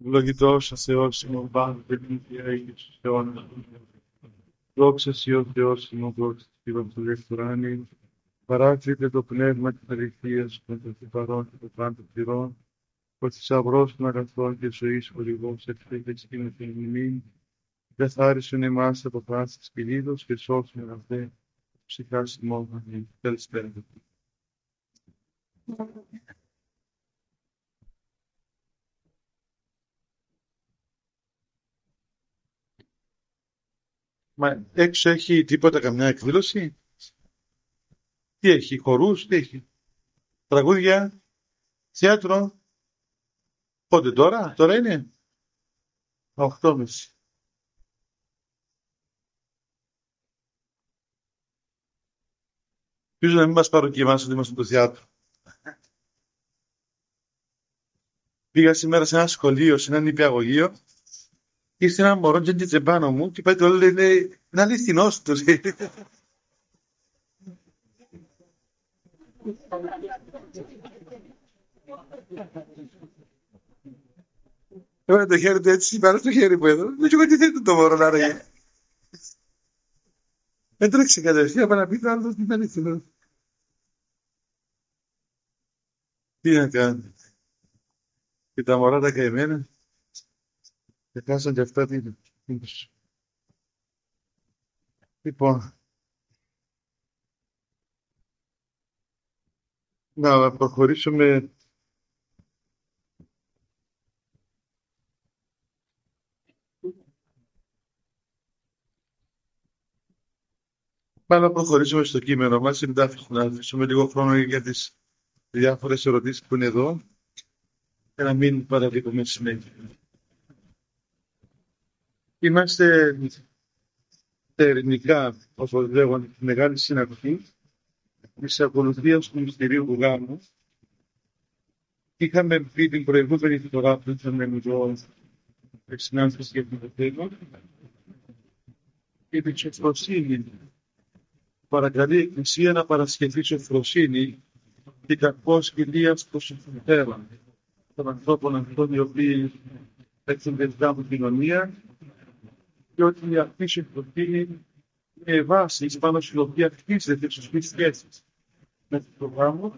Ευλογητός ας Θεός ημών πάντοτε και νύν και αιώνας αιώνας. Δόξα Συ ο Θεός ημών, δόξα Συ ο Δευτουράνη. Παράξετε το πνεύμα της αληθείας με το θυπαρόν και το πάντο πληρών. Ο θησαυρός των αγαθών και ζωής χορηγός εξήγες και με την ημίν. Καθάρισον εμάς από πάσης πηλίδος και σώσον αγαθέ ψυχάς ημών. Αμήν. Καλησπέρα. Μα έξω έχει τίποτα, καμιά εκδήλωση? Τι έχει, χορούς, τι έχει? Τραγούδια, θέατρο? Πότε τώρα, τώρα είναι? 8:30. Πίσω να μην μας πάρουν και εμάς ότι είμαστε το θέατρο. Πήγα σήμερα σε ένα σχολείο, σε ένα νηπιαγωγείο. Ήρθε ένα μωρό και έντυξε πάνω μου και πάει το λέει, είναι αληθινός του. Έβαλε το χέρι του έτσι, πάνω στο χέρι μου εδώ. Δεν ξέρω τι θέλει το μωρό να ρέει. Έτρεξε κατευθείαν πάνω να πει το άλλο ότι είναι αληθινός. Τι να κάνει. Και τα μωρά τα καημένα. Και χάσαν και αυτά την... Λοιπόν... Να προχωρήσουμε... στο κείμενο μας, να αφήσουμε λίγο χρόνο για τις διάφορες ερωτήσεις που είναι εδώ, για να μην παραλείπουμε συνέχεια. Είμαστε ειρηνικά, όπως λέγονται, στη μεγάλη συναυλή της ακολουθίας του μυστηρίου του γάμου. Είχαμε πει την προηγούμενη φορά που είχαμε μιλώ συνάντηση για το θέμα, η εξωφροσύνη. Παρακαλεί η Εκκλησία να παρασκευθεί σε εξωφροσύνη και κακώς κυλίας προς συμφέρον των ανθρώπων αυτών οι οποίοι εξεντελικά από την κοινωνία, και ότι η αυτή συμφροσύνη είναι βάση πάνω στην οποία χτίζεται η σωστή σχέση με το γάμο.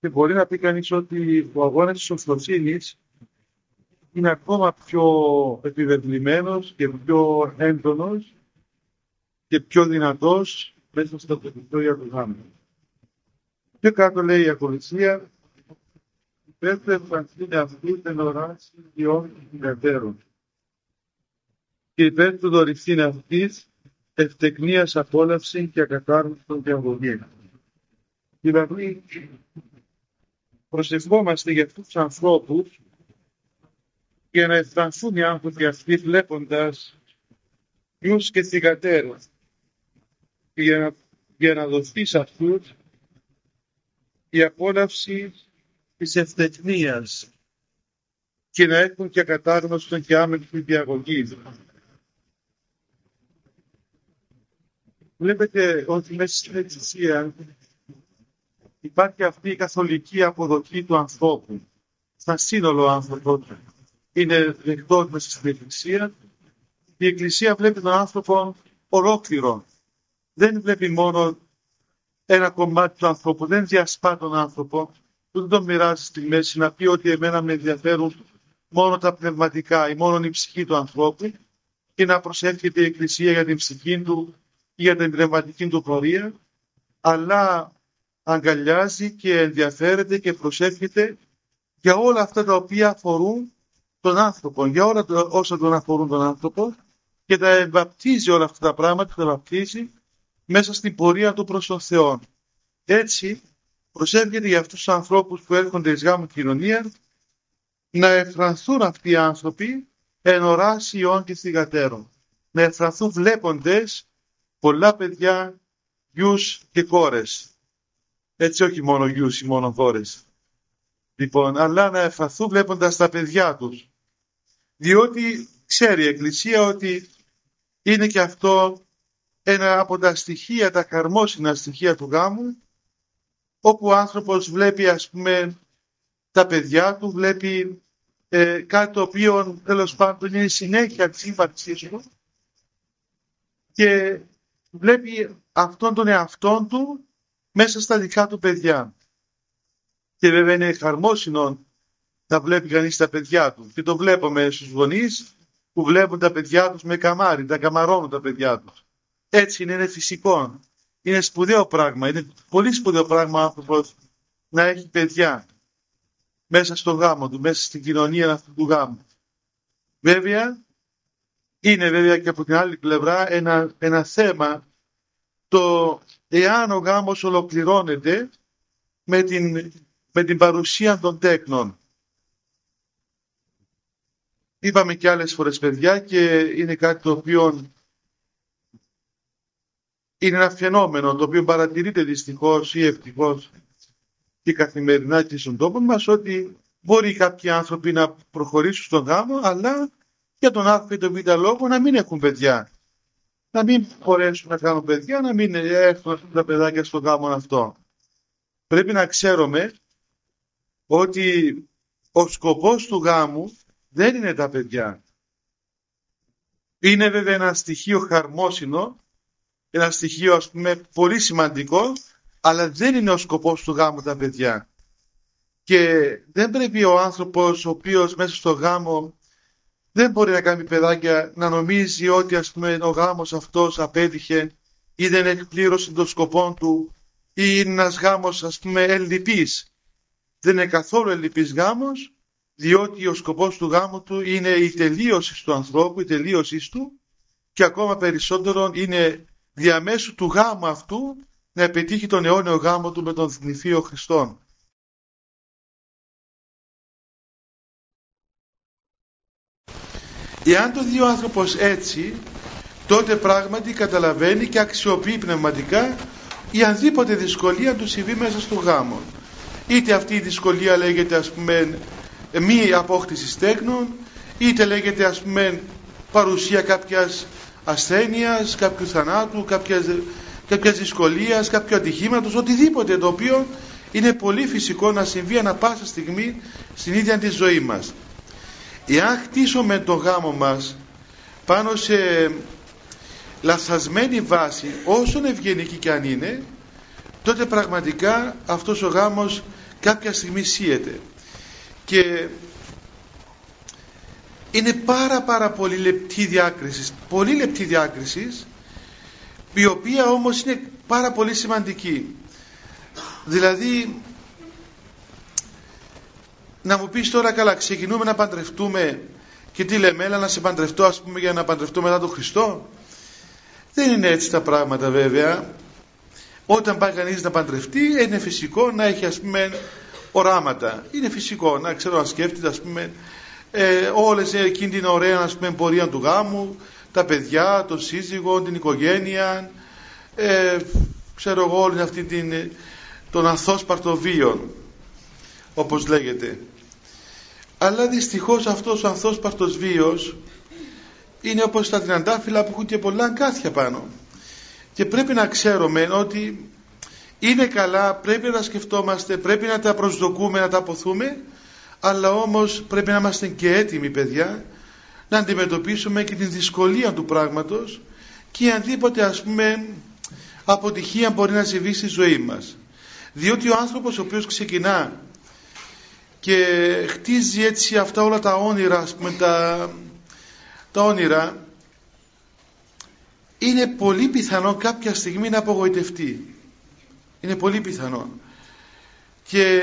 Και μπορεί να πει κανείς ότι ο αγώνας της εξωφροσύνης είναι ακόμα πιο επιβεβλημένος και πιο έντονος και πιο δυνατός μέσα στα περιθώρια του γάμου. Πιο κάτω λέει η ακολουθία, «Πέτρε ευκαστήνε αυτού την οράση διόν την ευέρον». Και υπέρ του δορυφθήν αυτής ευτεκνίας απόλαυση και ακατάρρωση των διαγωγή. Δηλαδή, προσευχόμαστε για αυτούς τους ανθρώπους για να αισθανθούν οι άνθρωποι αυτοί βλέποντας ποιους και θυγατέρων. Και για να δοθεί σε αυτούς η απόλαυση της ευτεκνίας και να έχουν και ακατάρρωση των διάμετρων διαγωγής. Βλέπετε ότι μέσα στην Εκκλησία υπάρχει αυτή η καθολική αποδοχή του ανθρώπου. Στα σύνολο ο άνθρωπος είναι δεκτός μέσα στην Εκκλησία. Η Εκκλησία βλέπει τον άνθρωπο ολόκληρο. Δεν βλέπει μόνο ένα κομμάτι του ανθρώπου, δεν διασπά τον άνθρωπο, δεν τον μοιράζει στη μέση να πει ότι εμένα με ενδιαφέρουν μόνο τα πνευματικά ή μόνο η ψυχή του ανθρώπου και να προσεύχεται η Εκκλησία για την ψυχή του, για την πνευματική του πορεία, αλλά αγκαλιάζει και ενδιαφέρεται και προσεύχεται για όλα αυτά τα οποία αφορούν τον άνθρωπο, για όλα όσα τον αφορούν τον άνθρωπο και τα εμβαπτίζει όλα αυτά τα πράγματα, τα εμβαπτίζει μέσα στην πορεία του προς τον Θεό. Έτσι, προσεύχεται για αυτούς τους ανθρώπους που έρχονται εις γάμου κοινωνία να εφρανθούν αυτοί οι άνθρωποι εν οράση ιών και θυγατέρων. Να εφρανθούν βλέποντες πολλά παιδιά, γιους και κόρες. Έτσι όχι μόνο γιους ή μόνο κόρες. Λοιπόν, αλλά να εφαθούν βλέποντας τα παιδιά τους. Διότι ξέρει η Εκκλησία ότι είναι και αυτό ένα από τα στοιχεία, τα χαρμόσυνα στοιχεία του γάμου, όπου ο άνθρωπος βλέπει, ας πούμε, τα παιδιά του, βλέπει κάτι το οποίο τέλος πάντων είναι η συνέχεια της ύπαρξής του και βλέπει αυτόν τον εαυτό του μέσα στα δικά του παιδιά. Και βέβαια είναι χαρμόσυνο να βλέπει κανείς τα παιδιά του. Και το βλέπουμε στους γονείς που βλέπουν τα παιδιά τους με καμάρι, τα καμαρώνουν τα παιδιά τους. Έτσι είναι, είναι φυσικό. Είναι σπουδαίο πράγμα, είναι πολύ σπουδαίο πράγμα άνθρωπος να έχει παιδιά μέσα στο γάμο του, μέσα στην κοινωνία αυτού του γάμου. Βέβαια, είναι βέβαια και από την άλλη πλευρά ένα θέμα το εάν ο γάμος ολοκληρώνεται με την παρουσία των τέκνων. Είπαμε και άλλες φορές, παιδιά, και είναι κάτι το οποίο είναι ένα φαινόμενο το οποίο παρατηρείται δυστυχώς ή ευτυχώς και καθημερινά και στον τόπο μας, ότι μπορεί κάποιοι άνθρωποι να προχωρήσουν στον γάμο, αλλά για τον Α και τον Β λόγο να μην έχουν παιδιά. Να μην μπορέσουν να κάνουν παιδιά, να μην έρθουν τα παιδάκια στον γάμο αυτό. Πρέπει να ξέρουμε ότι ο σκοπός του γάμου δεν είναι τα παιδιά. Είναι βέβαια ένα στοιχείο χαρμόσυνο, ένα στοιχείο ας πούμε πολύ σημαντικό, αλλά δεν είναι ο σκοπός του γάμου τα παιδιά. Και δεν πρέπει ο άνθρωπος ο οποίος μέσα στο γάμο δεν μπορεί να κάνει παιδάκια να νομίζει ότι ας πούμε ο γάμος αυτός απέτυχε ή δεν εκπλήρωσε τον σκοπό του ή είναι ένας γάμος ας πούμε ελλειπής. Δεν είναι καθόλου ελλειπής γάμος, διότι ο σκοπός του γάμου του είναι η τελείωση του ανθρώπου, η τελείωση του, και ακόμα περισσότερο είναι διαμέσου του γάμου αυτού να επιτύχει τον αιώνιο γάμο του με τον θνηθείο Χριστόν. Εάν το δει ο άνθρωπος έτσι, τότε πράγματι καταλαβαίνει και αξιοποιεί πνευματικά η ανδήποτε δυσκολία του συμβεί μέσα στο γάμο. Είτε αυτή η δυσκολία λέγεται ας πούμε μη απόκτηση τέκνων, είτε λέγεται ας πούμε παρουσία κάποιας ασθένειας, κάποιου θανάτου, κάποιας δυσκολίας, κάποιου ατυχήματος, οτιδήποτε το οποίο είναι πολύ φυσικό να συμβεί ανα πάσα στιγμή στην ίδια τη ζωή μας. Εάν χτίσουμε το γάμο μας πάνω σε λαθασμένη βάση, όσον ευγενική κι αν είναι, τότε πραγματικά αυτός ο γάμος κάποια στιγμή σύεται. Και είναι πάρα πολύ λεπτή διάκριση, πολύ λεπτή διάκριση, η οποία όμως είναι πάρα πολύ σημαντική. Δηλαδή, να μου πεις τώρα, καλά, ξεκινούμε να παντρευτούμε και τι λέμε, έλα να σε παντρευτώ ας πούμε για να παντρευτώ μετά τον Χριστό. Δεν είναι έτσι τα πράγματα βέβαια. Όταν πάει κανείς να παντρευτεί, είναι φυσικό να έχει ας πούμε οράματα. Είναι φυσικό να ξέρω να σκέφτεται ας πούμε όλες εκείνη την ωραία ας πούμε πορεία του γάμου, τα παιδιά, τον σύζυγο, την οικογένεια, ξέρω εγώ όλη αυτή τον αθόσπαρτο βίο, όπως λέγεται. Αλλά δυστυχώς αυτός ο αθόσπαρτος βίος είναι όπως τα τριαντάφυλλα που έχουν και πολλά αγκάθια πάνω. Και πρέπει να ξέρουμε ότι είναι καλά, πρέπει να τα σκεφτόμαστε, πρέπει να τα προσδοκούμε, να τα αποθούμε, αλλά όμως πρέπει να είμαστε και έτοιμοι, παιδιά, να αντιμετωπίσουμε και την δυσκολία του πράγματος και αντίποτε ας πούμε αποτυχία μπορεί να συμβεί στη ζωή μας. Διότι ο άνθρωπος ο οποίος ξεκινά και χτίζει έτσι αυτά όλα τα όνειρα, ας πούμε, τα όνειρα, είναι πολύ πιθανό κάποια στιγμή να απογοητευτεί. Είναι πολύ πιθανό. Και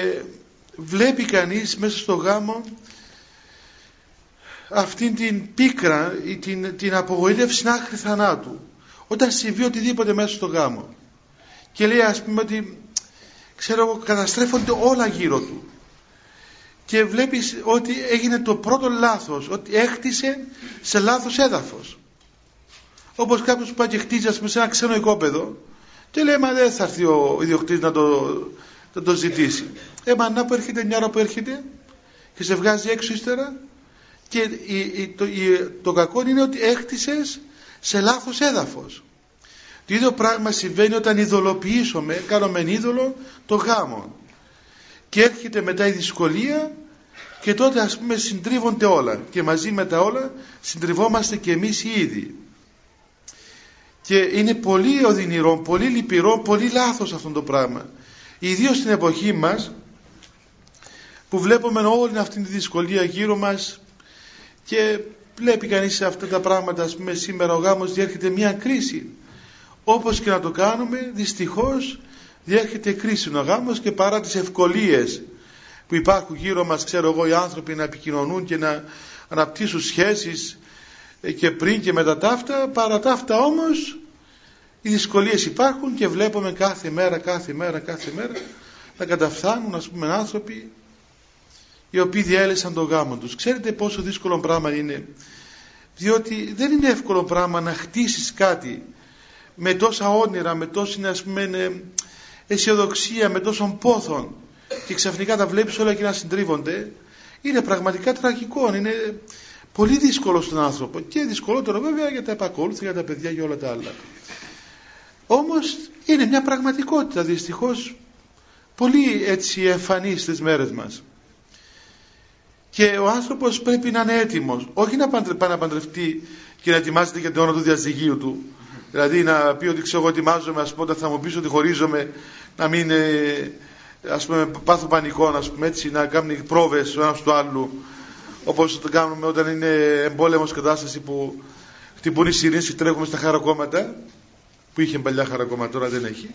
βλέπει κανείς μέσα στο γάμο αυτήν την πίκρα ή την απογοήτευση άχρη θανάτου όταν συμβεί οτιδήποτε μέσα στο γάμο και λέει ας πούμε ότι ξέρω καταστρέφονται όλα γύρω του και βλέπεις ότι έγινε το πρώτο λάθος, ότι έκτισε σε λάθος έδαφος, όπως κάποιος που πάει και χτίζει ας πούμε σε ένα ξένο οικόπεδο και λέει μα δεν θα έρθει ο ιδιοκτήτης να το ζητήσει, μα να που έρχεται μια ώρα που έρχεται και σε βγάζει έξω ύστερα. Και το κακό είναι ότι έκτισες σε λάθος έδαφος. Το ίδιο πράγμα συμβαίνει όταν ειδωλοποιήσουμε, κάνουμε είδωλο το γάμο. Και έρχεται μετά η δυσκολία και τότε ας πούμε συντρίβονται όλα και μαζί με τα όλα συντριβόμαστε και εμείς οι ίδιοι. Και είναι πολύ οδυνηρό, πολύ λυπηρό, πολύ λάθος αυτό το πράγμα. Ιδίως στην εποχή μας που βλέπουμε όλη αυτή τη δυσκολία γύρω μας και βλέπει κανείς αυτά τα πράγματα, ας πούμε σήμερα ο γάμος διέρχεται μια κρίση. Όπως και να το κάνουμε, δυστυχώς διέρχεται κρίση ο γάμος, και παρά τις ευκολίες που υπάρχουν γύρω μας, ξέρω εγώ, οι άνθρωποι να επικοινωνούν και να αναπτύσσουν σχέσεις και πριν και μετά τα αυτά, παρά τα αυτά όμως οι δυσκολίες υπάρχουν και βλέπουμε κάθε μέρα να καταφθάνουν, ας πούμε, άνθρωποι οι οποίοι διέλυσαν τον γάμο τους. Ξέρετε πόσο δύσκολο πράγμα είναι, διότι δεν είναι εύκολο πράγμα να χτίσεις κάτι με τόσα όνειρα, με τόση, ας πούμε, αισιοδοξία, με τόσον πόθον, και ξαφνικά τα βλέπεις όλα και να συντρίβονται. Είναι πραγματικά τραγικό, είναι πολύ δύσκολο στον άνθρωπο, και δυσκολότερο βέβαια για τα επακόλουθα, για τα παιδιά, για όλα τα άλλα. Όμως είναι μια πραγματικότητα δυστυχώς πολύ έτσι εμφανή στις μέρες μας. Και ο άνθρωπος πρέπει να είναι έτοιμος, όχι να πάει να παντρευτεί και να ετοιμάζεται για την ώρα του διαζυγίου του. Δηλαδή να πει ότι ξέρω εγώ ετοιμάζομαι, ας πούμε, όταν θα μου πεις ότι χωρίζομαι, να μην ας πούμε πάθω πανικό, ας πούμε, έτσι, να κάνουν πρόβες ο ένας του άλλου, όπως το κάνουμε όταν είναι εμπόλεμος κατάσταση που χτυπούν οι σειρήνες και τρέχουμε στα χαρακόμματα, που είχε παλιά χαρακόμματα, τώρα δεν έχει.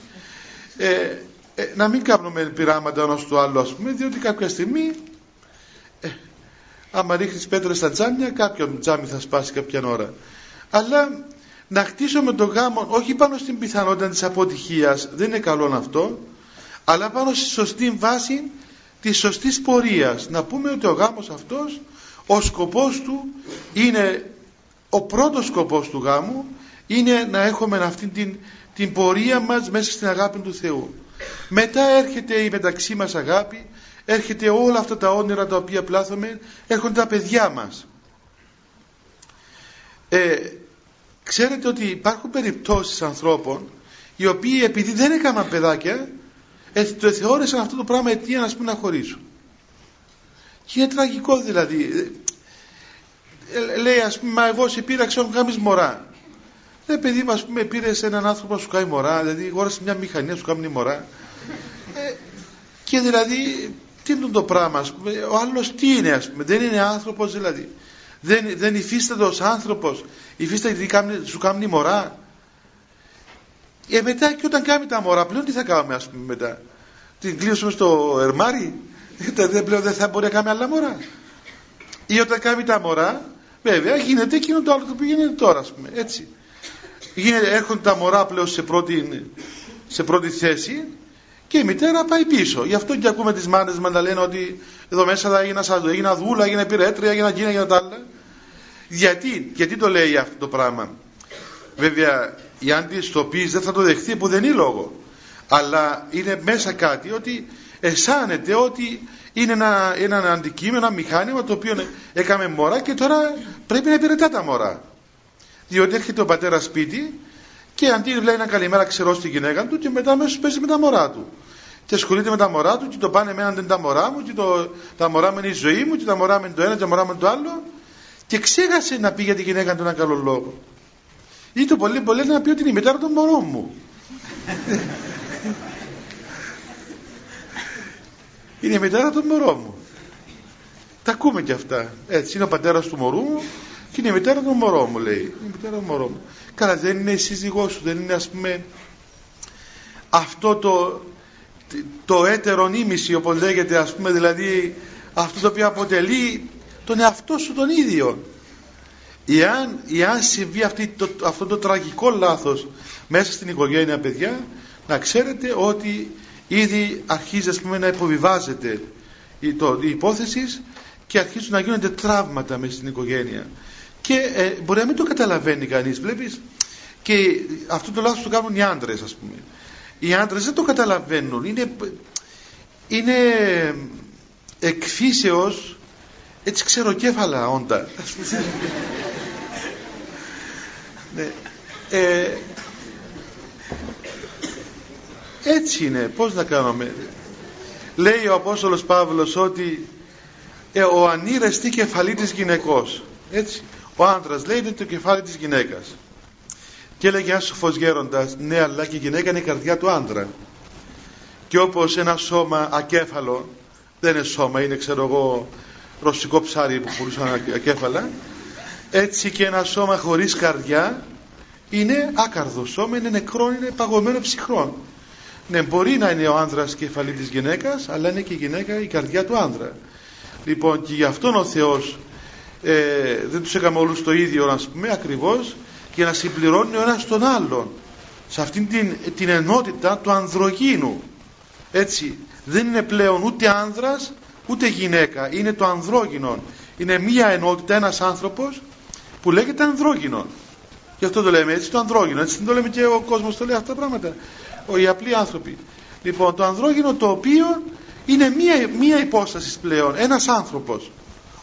Να μην κάνουμε πειράματα ο ένας του άλλου, ας πούμε, διότι κάποια στιγμή άμα ρίχνεις πέτρες στα τζάμια, κάποιο τζάμι θα σπάσει κάποια ώρα. Αλλά να χτίσουμε τον γάμο όχι πάνω στην πιθανότητα της αποτυχίας, δεν είναι καλό αυτό, αλλά πάνω στη σωστή βάση της σωστής πορείας. Να πούμε ότι ο γάμος αυτός, ο σκοπός του είναι, ο πρώτος σκοπός του γάμου είναι να έχουμε αυτή την πορεία μας μέσα στην αγάπη του Θεού. Μετά έρχεται η μεταξύ μας αγάπη, έρχεται όλα αυτά τα όνειρα τα οποία πλάθουμε, έρχονται τα παιδιά μας. Ξέρετε ότι υπάρχουν περιπτώσεις ανθρώπων οι οποίοι επειδή δεν έκαναν παιδάκια το θεώρησαν αυτό το πράγμα αιτία, ας πούμε, να χωρίσουν. Και είναι τραγικό δηλαδή. Λέει, ας πούμε, μα εγώ σε πήρα, ξέρω, κάνεις μωρά. Λέει, παιδί μου, ας πούμε, πήρες έναν άνθρωπο να σου κάνει μωρά, δηλαδή γόρασε μια μηχανία σου κάνει μωρά. Και δηλαδή τι είναι το πράγμα, ας πούμε, ο άλλος τι είναι, ας πούμε, δεν είναι άνθρωπος δηλαδή. Δεν υφίσταται ως άνθρωπος, υφίσταται γιατί σου κάνει μωρά. Μετά και όταν κάνει τα μωρά πλέον τι θα κάνουμε, ας πούμε, μετά την κλείσουμε στο ερμάρι, πλέον δεν θα μπορεί να κάνει άλλα μωρά. Ή όταν κάνει τα μωρά βέβαια γίνεται εκείνο το άλλο το οποίο γίνεται τώρα, ας πούμε, έτσι. Έρχονται τα μωρά πλέον σε πρώτη θέση και η μητέρα πάει πίσω. Γι' αυτό και ακούμε τις μάνες μας να λένε ότι εδώ μέσα θα έγινα δούλα, έγινα πυρέτρια, έγινα εκείνα, έγινα τα άλλα. Γιατί το λέει αυτό το πράγμα. Βέβαια η αντιστοπής δεν θα το δεχθεί που δεν είναι λόγο. Αλλά είναι μέσα κάτι ότι αισθάνεται ότι είναι ένα αντικείμενο, ένα μηχάνημα το οποίο έκαμε μωρά και τώρα πρέπει να υπηρετά τα μωρά. Διότι έρχεται ο πατέρας σπίτι και αντί λέει ένα καλημέρα ξερό στη γυναίκα του, και μετά αμέσως παίζει με τα μωρά του. Και ασχολείται με τα μωρά του και το πάνε με έναν δεν τα μωρά μου, και τα μωρά μου είναι η ζωή μου, και τα μωρά μου είναι το ένα, και τα μωρά μου είναι το άλλο. Και ξέχασε να πει για τη γυναίκα του έναν καλό λόγο. Ή το πολύ πολύ να πει ότι είναι η μητέρα των μωρών μου. Είναι η μητέρα των μωρών μου. Τα ακούμε και αυτά. Έτσι είναι ο πατέρας του μωρού μου. Και είναι η μητέρα του μωρό μου, λέει. Είναι η μητέρα του μωρό μου. Καλά, δεν είναι η σύζυγός σου, δεν είναι, ας πούμε, αυτό το έτερον ήμιση, όπως λέγεται, ας πούμε, δηλαδή αυτό το οποίο αποτελεί τον εαυτό σου τον ίδιο. Εάν συμβεί αυτό το τραγικό λάθος μέσα στην οικογένεια, παιδιά, να ξέρετε ότι ήδη αρχίζει, ας πούμε, να υποβιβάζεται η υπόθεση και αρχίζουν να γίνονται τραύματα μέσα στην οικογένεια. Και μπορεί να μην το καταλαβαίνει κανείς, βλέπεις. Και αυτό το λάθος το κάνουν οι άντρες, ας πούμε. Οι άντρες δεν το καταλαβαίνουν. Είναι εκφύσεως έτσι ξεροκέφαλα όντα. Ναι. Έτσι είναι, πώς να κάνουμε. Λέει ο Απόστολος Παύλος ότι ο ανήρεστη κεφαλή της γυναικός. Έτσι. Ο άντρας λέει είναι το κεφάλι της γυναίκας. Και έλεγε άσοφος γέροντας, ναι, αλλά και η γυναίκα είναι η καρδιά του άντρα. Και όπως ένα σώμα ακέφαλο, δεν είναι σώμα, είναι ξέρω εγώ ρωσικό ψάρι που πουλούσαν ακέφαλα, έτσι και ένα σώμα χωρίς καρδιά είναι άκαρδο σώμα, είναι νεκρό, είναι παγωμένο ψυχρό. Ναι, μπορεί να είναι ο άνδρας κεφαλή της γυναίκας, αλλά είναι και η γυναίκα η καρδιά του άνδρα. Λοιπόν, και γι' αυτόν ο Θεός δεν τους έκαμε όλους το ίδιο, να πούμε, ακριβώς, και να συμπληρώνει ο ένας τον άλλον σε αυτήν την ενότητα του ανδρογίνου. Έτσι, δεν είναι πλέον ούτε άνδρας ούτε γυναίκα, είναι το ανδρόγυνο. Είναι μία ενότητα, ένας άνθρωπος που λέγεται ανδρόγυνο. Γι' αυτό το λέμε έτσι, το ανδρόγυνο. Έτσι το λέμε και ο κόσμος το λέει αυτά τα πράγματα. Οι απλοί άνθρωποι. Λοιπόν, το ανδρόγυνο το οποίο είναι μία υπόσταση πλέον, ένας άνθρωπος.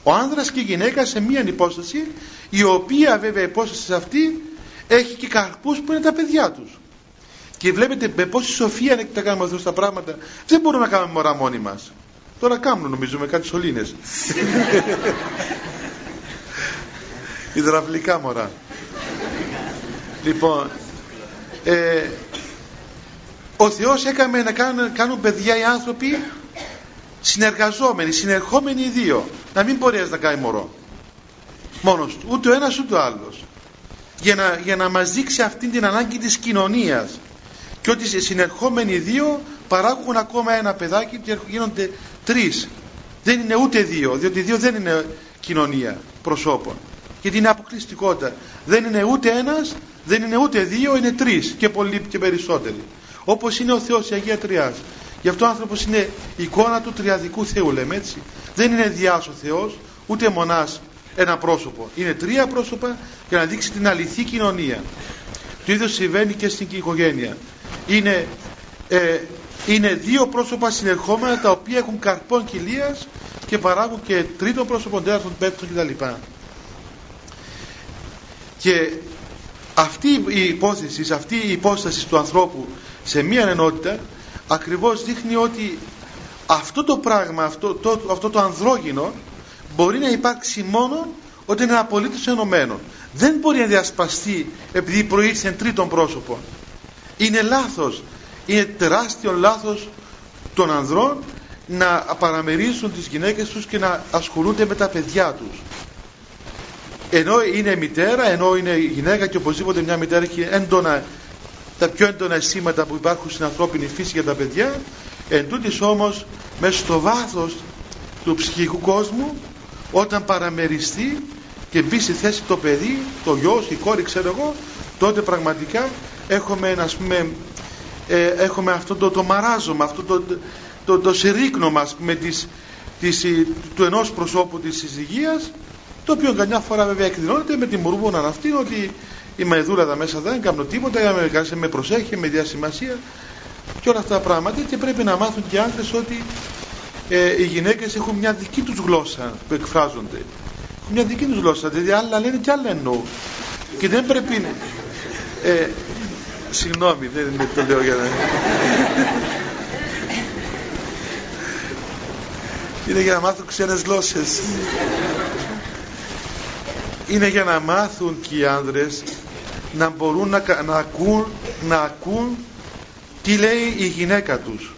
Ο άνδρας και η γυναίκα σε μία υπόσταση, η οποία βέβαια υπόσταση αυτή έχει και καρπούς που είναι τα παιδιά τους. Και βλέπετε με πόση σοφία είναι τα κάνουμε αυτά τα πράγματα. Δεν μπορούμε να κάνουμε μωρά μόνοι μας. Τώρα κάνουν νομίζω με κάτι σωλήνες. Ιδραυλικά μωρά. Λοιπόν, ο Θεός έκαμε να κάνουν παιδιά οι άνθρωποι συνεργαζόμενοι, συνερχόμενοι οι δύο. Να μην μπορείς να κάνει μωρό μόνος του, ούτε ο ένας ούτε ο άλλος. Για να μας δείξει αυτή την ανάγκη της κοινωνίας. Και ότι οι συνερχόμενοι δύο παράγουν ακόμα ένα παιδάκι και γίνονται τρεις. Δεν είναι ούτε δύο, διότι δύο δεν είναι κοινωνία προσώπων. Γιατί είναι αποκλειστικότητα. Δεν είναι ούτε ένας, δεν είναι ούτε δύο, είναι τρεις και πολλοί και περισσότεροι. Όπως είναι ο Θεός, η Αγία Τριάς. Γι' αυτό ο άνθρωπος είναι εικόνα του τριαδικού Θεού, λέμε έτσι. Δεν είναι διάς ο Θεός, ούτε μονάς ένα πρόσωπο. Είναι τρία πρόσωπα για να δείξει την αληθή κοινωνία. Το ίδιο συμβαίνει και στην οικογένεια. Είναι δύο πρόσωπα συνερχόμενα τα οποία έχουν καρπόν κοιλίας και παράγουν και τρίτο πρόσωπο, τέταρτο, πέμπτο κτλ. Και αυτή η υπόθεση, αυτή η υπόσταση του ανθρώπου σε μία ενότητα ακριβώς δείχνει ότι αυτό το πράγμα, αυτό το ανδρόγυνο μπορεί να υπάρξει μόνο όταν είναι απολύτως ενωμένο. Δεν μπορεί να διασπαστεί επειδή προήρθε τρίτον πρόσωπο. Είναι λάθος, είναι τεράστιο λάθος των ανδρών να παραμερίσουν τις γυναίκες τους και να ασχολούνται με τα παιδιά τους. Ενώ είναι μητέρα, ενώ είναι γυναίκα και οπωσδήποτε μια μητέρα έχει έντονα, τα πιο έντονα αισθήματα που υπάρχουν στην ανθρώπινη φύση για τα παιδιά, εν τούτης όμως μέσα στο βάθος του ψυχικού κόσμου όταν παραμεριστεί και μπει στη θέση το παιδί, το γιος, η κόρη, ξέρω εγώ, τότε πραγματικά έχουμε, ας πούμε, έχουμε αυτό το μαράζωμα, αυτό το συρρίκνωμα, ας πούμε, του ενός προσώπου της συζυγίας, το οποίο καμιά φορά βέβαια εκδηλώνεται με την μουρμούνα αυτή ότι η μαϊδούλα εδώ μέσα δεν κάνω τίποτα, με προσέχει, με διασημασία και όλα αυτά τα πράγματα. Και πρέπει να μάθουν και οι άντρες ότι οι γυναίκες έχουν μια δική τους γλώσσα που εκφράζονται. Έχουν μια δική τους γλώσσα, δηλαδή άλλα λένε και άλλα εννοούν. Και δεν πρέπει. Συγγνώμη, δεν είναι το λέω για να. Είναι για να μάθουν ξένες γλώσσες. Είναι για να μάθουν και οι άνδρες να μπορούν να ακούν τι λέει η γυναίκα τους.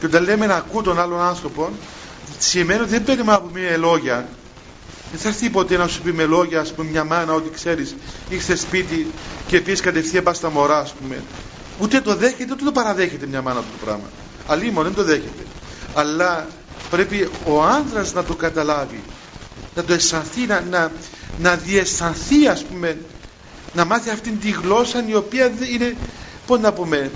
Και όταν λέμε να ακούν τον άλλον άνθρωπο, σημαίνει ότι δεν περιμένουμε από μία λόγια. Δεν θα έρθει ποτέ να σου πει με λόγια, ας πούμε, μια μάνα ότι ξέρεις, ήρθε σπίτι και πεις κατευθείαν πας στα μωρά, ας πούμε. Ούτε το δέχεται, ούτε το παραδέχεται μια μάνα αυτό το πράγμα. Αλλήμον, δεν το δέχεται. Αλλά πρέπει ο άνδρας να το καταλάβει, να το αισθανθεί, να διαισθανθεί, ας πούμε, να μάθει αυτήν τη γλώσσα η οποία είναι, πώς να πούμε,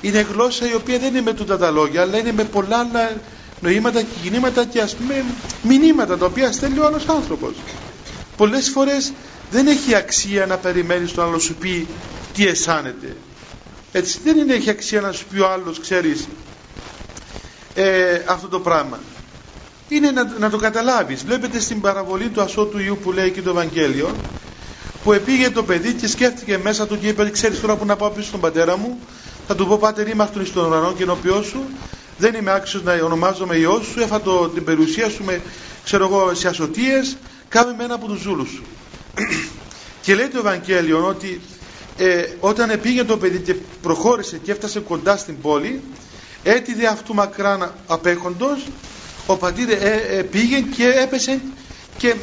είναι γλώσσα η οποία δεν είναι με τούτα τα λόγια, αλλά είναι με πολλά άλλα νοήματα και κινήματα και, ας πούμε, μηνύματα τα οποία στέλνει ο άλλος άνθρωπος. Πολλές φορές δεν έχει αξία να περιμένεις τον άλλο σου πει τι αισθάνεται. Έτσι δεν έχει αξία να σου πει ο άλλος, ξέρεις, αυτό το πράγμα. Είναι να το καταλάβεις. Βλέπετε στην παραβολή του Ασώτου Ιού που λέει και το Ευαγγέλιο, που επήγε το παιδί και σκέφτηκε μέσα του και είπε: ξέρεις τώρα που να πάω πίσω στον πατέρα μου, θα του πω: Πάτερ, είμαι αυτόν εις τον ουρανό και ενώπιό σου, δεν είμαι άξιος να ονομάζομαι Υιός σου, έφα την περιουσία σου με ξέρω εγώ, σε ασωτίες, κάμε με ένα από τους ζούλους σου. Και λέει το Ευαγγέλιο ότι όταν πήγε το παιδί και προχώρησε και έφτασε κοντά στην πόλη, έτσι δι' αυτού μακράν απέχοντος, ο πατήρ πήγε και έπεσε και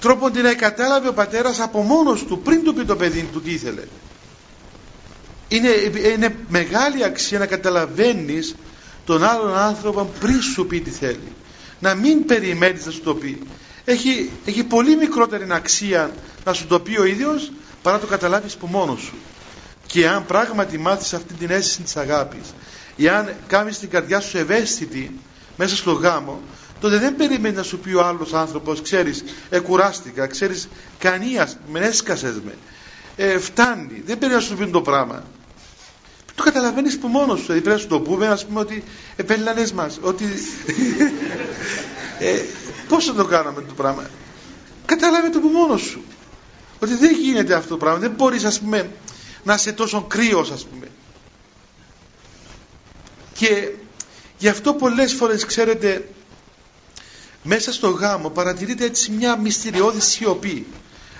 τρόπον την κατάλαβε ο πατέρας από μόνος του, πριν του πει το παιδί του τι ήθελε. Είναι μεγάλη αξία να καταλαβαίνεις τον άλλον άνθρωπο πριν σου πει τι θέλει. Να μην περιμένεις να σου το πει. Έχει πολύ μικρότερη αξία να σου το πει ο ίδιος παρά το καταλάβεις από μόνος σου. Και αν πράγματι μάθεις αυτή την αίσθηση της αγάπης, ή αν κάνεις την καρδιά σου ευαίσθητη μέσα στο γάμο, τότε δεν περιμένεις να σου πει ο άλλος άνθρωπος, ξέρεις, εκουράστηκα, ξέρεις, κανίας, με έσκασες με, φτάνει, δεν περιμένεις να σου πει το πράγμα. Το καταλαβαίνεις που μόνος σου, δηλαδή πρέπει να σου το πούμε, ας πούμε ότι επέλανες μας, ότι... πώς θα το κάναμε το πράγμα. Κατάλαβε το που μόνος σου. Ότι δεν γίνεται αυτό το πράγμα, δεν μπορείς, ας πούμε, να είσαι τόσο κρύος, ας πούμε. Και γι' αυτό πολλές φορές, ξέρετε, μέσα στο γάμο παρατηρείται έτσι μια μυστηριώδη σιωπή.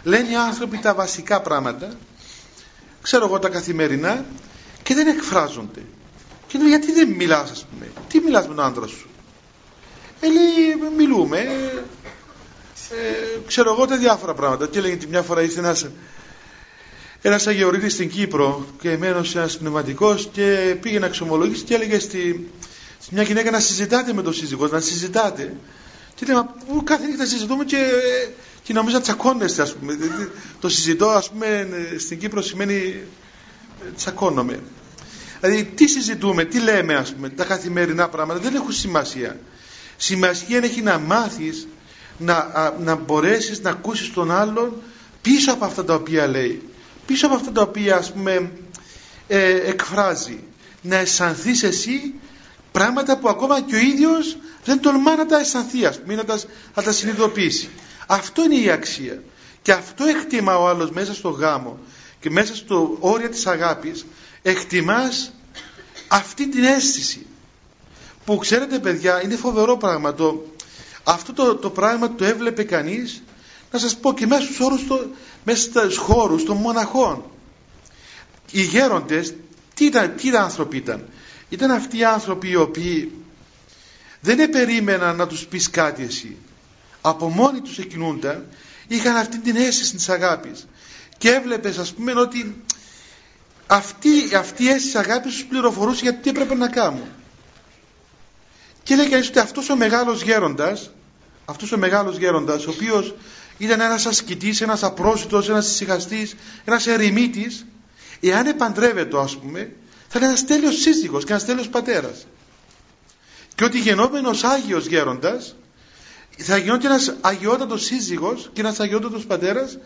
Λένε οι άνθρωποι τα βασικά πράγματα, ξέρω εγώ τα καθημερινά, και δεν εκφράζονται. Και λέει, γιατί δεν μιλάς, ας πούμε, τι μιλάς με τον άντρα σου? Λέει, μιλούμε, ξέρω εγώ τα διάφορα πράγματα. Και λέγεται μια φορά ήρθε ένας αγιορείτης στην Κύπρο και εμένος ένας πνευματικός και πήγε να εξομολογήσει και έλεγε στη μια γυναίκα να συζητάτε με τον σύζυγό, να συζητάτε. Και λέει, μα κάθε νύχτα συζητούμε και νομίζω να τσακώνεστε, ας πούμε. Το συζητώ, ας πούμε, στην Κύπρο σημαίνει τσακώνομαι. Δηλαδή, τι συζητούμε, τι λέμε, ας πούμε, τα καθημερινά πράγματα δεν έχουν σημασία. Σημασία έχει να μάθεις να μπορέσεις να ακούσεις τον άλλον πίσω από αυτά τα οποία λέει, πίσω από αυτά τα οποία, ας πούμε, εκφράζει, να αισθανθείς εσύ πράγματα που ακόμα και ο ίδιος δεν τολμά να τα αισθανθεί, ας πούμε, να τα συνειδητοποιήσει. Αυτό είναι η αξία και αυτό εκτιμά ο άλλος μέσα στο γάμο και μέσα στο όρια της αγάπης. Εκτιμάς αυτή την αίσθηση που, ξέρετε παιδιά, είναι φοβερό πράγμα. Αυτό το πράγμα το έβλεπε κανείς, να σας πω, και μέσα στους χώρους των μοναχών. Οι γέροντες τι άνθρωποι ήταν? Ήταν αυτοί οι άνθρωποι οι οποίοι δεν επερίμεναν να τους πεις κάτι εσύ, από μόνοι τους εκκινούνταν, είχαν αυτή την αίσθηση της αγάπης. Και έβλεπες, ας πούμε, ότι αυτή η αίσθηση αγάπης τους πληροφορούσε γιατί τι έπρεπε να κάνουν. Και λέει κανείς ότι αυτός ο μεγάλος γέροντας, ο οποίος ήταν ένας ασκητής, ένας απρόσιτος, ένας ησυχαστής, ένας ερημίτης, εάν επαντρεύεται, ας πούμε, θα είναι ένας τέλειος σύζυγος και ένας τέλειος πατέρας. Και ότι γενόμενος άγιος γέροντας θα γινόταν ένας αγιότατος σύζυγος και ένας αγιότατος πατέρας,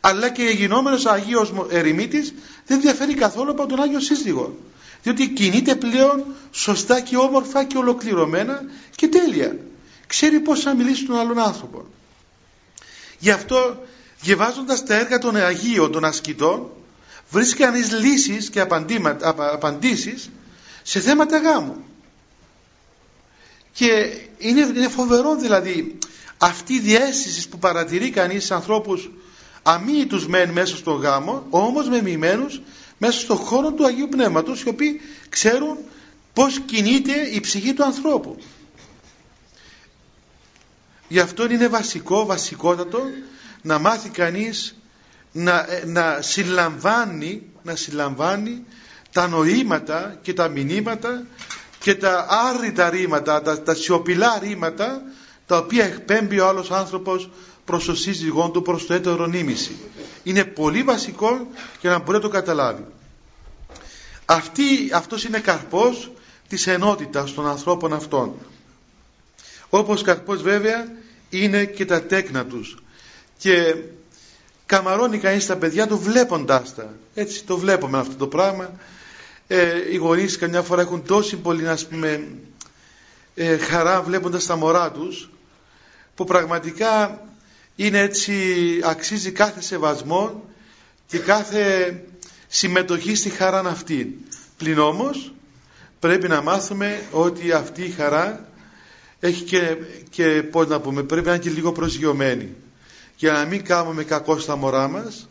αλλά και γινόμενος αγίος ερημίτης δεν διαφέρει καθόλου από τον άγιο σύζυγο. Διότι κινείται πλέον σωστά και όμορφα και ολοκληρωμένα και τέλεια. Ξέρει πώς να μιλήσει τον άλλον άνθρωπο. Γι' αυτό, διαβάζοντας τα έργα των Αγίων, των ασκητών, βρίσκει κανείς λύσεις και απαντήσεις σε θέματα γάμου. Και είναι φοβερό, δηλαδή, αυτή η διαίσθηση που παρατηρεί κανείς σε ανθρώπους αμύητους μεν μέσα στον γάμο, όμως μεμειμένους μέσα στον χώρο του Αγίου Πνεύματος, οι οποίοι ξέρουν πώς κινείται η ψυχή του ανθρώπου. Γι' αυτό είναι βασικότατο να μάθει κανείς να συλλαμβάνει τα νοήματα και τα μηνύματα και τα άρρητα ρήματα, τα σιωπηλά ρήματα τα οποία εκπέμπει ο άλλος άνθρωπος προς το σύζυγό του, προς το έτερο νήμιση. Είναι πολύ βασικό για να μπορεί να το καταλάβει. Αυτός είναι καρπός της ενότητας των ανθρώπων αυτών. Όπως καρπός βέβαια είναι και τα τέκνα τους. Και καμαρώνει κανείς τα παιδιά του βλέποντάς τα. Έτσι το βλέπουμε αυτό το πράγμα. Οι γονείς καμιά φορά έχουν τόση πολύ, ας πούμε, χαρά βλέποντας τα μωρά τους, που πραγματικά είναι έτσι, αξίζει κάθε σεβασμό και κάθε συμμετοχή στη χαρά αυτή. Πλην όμως πρέπει να μάθουμε ότι αυτή η χαρά έχει και πώς να πούμε, πρέπει να είναι και λίγο προσγειωμένη, για να μην κάνουμε κακό στα μωρά μας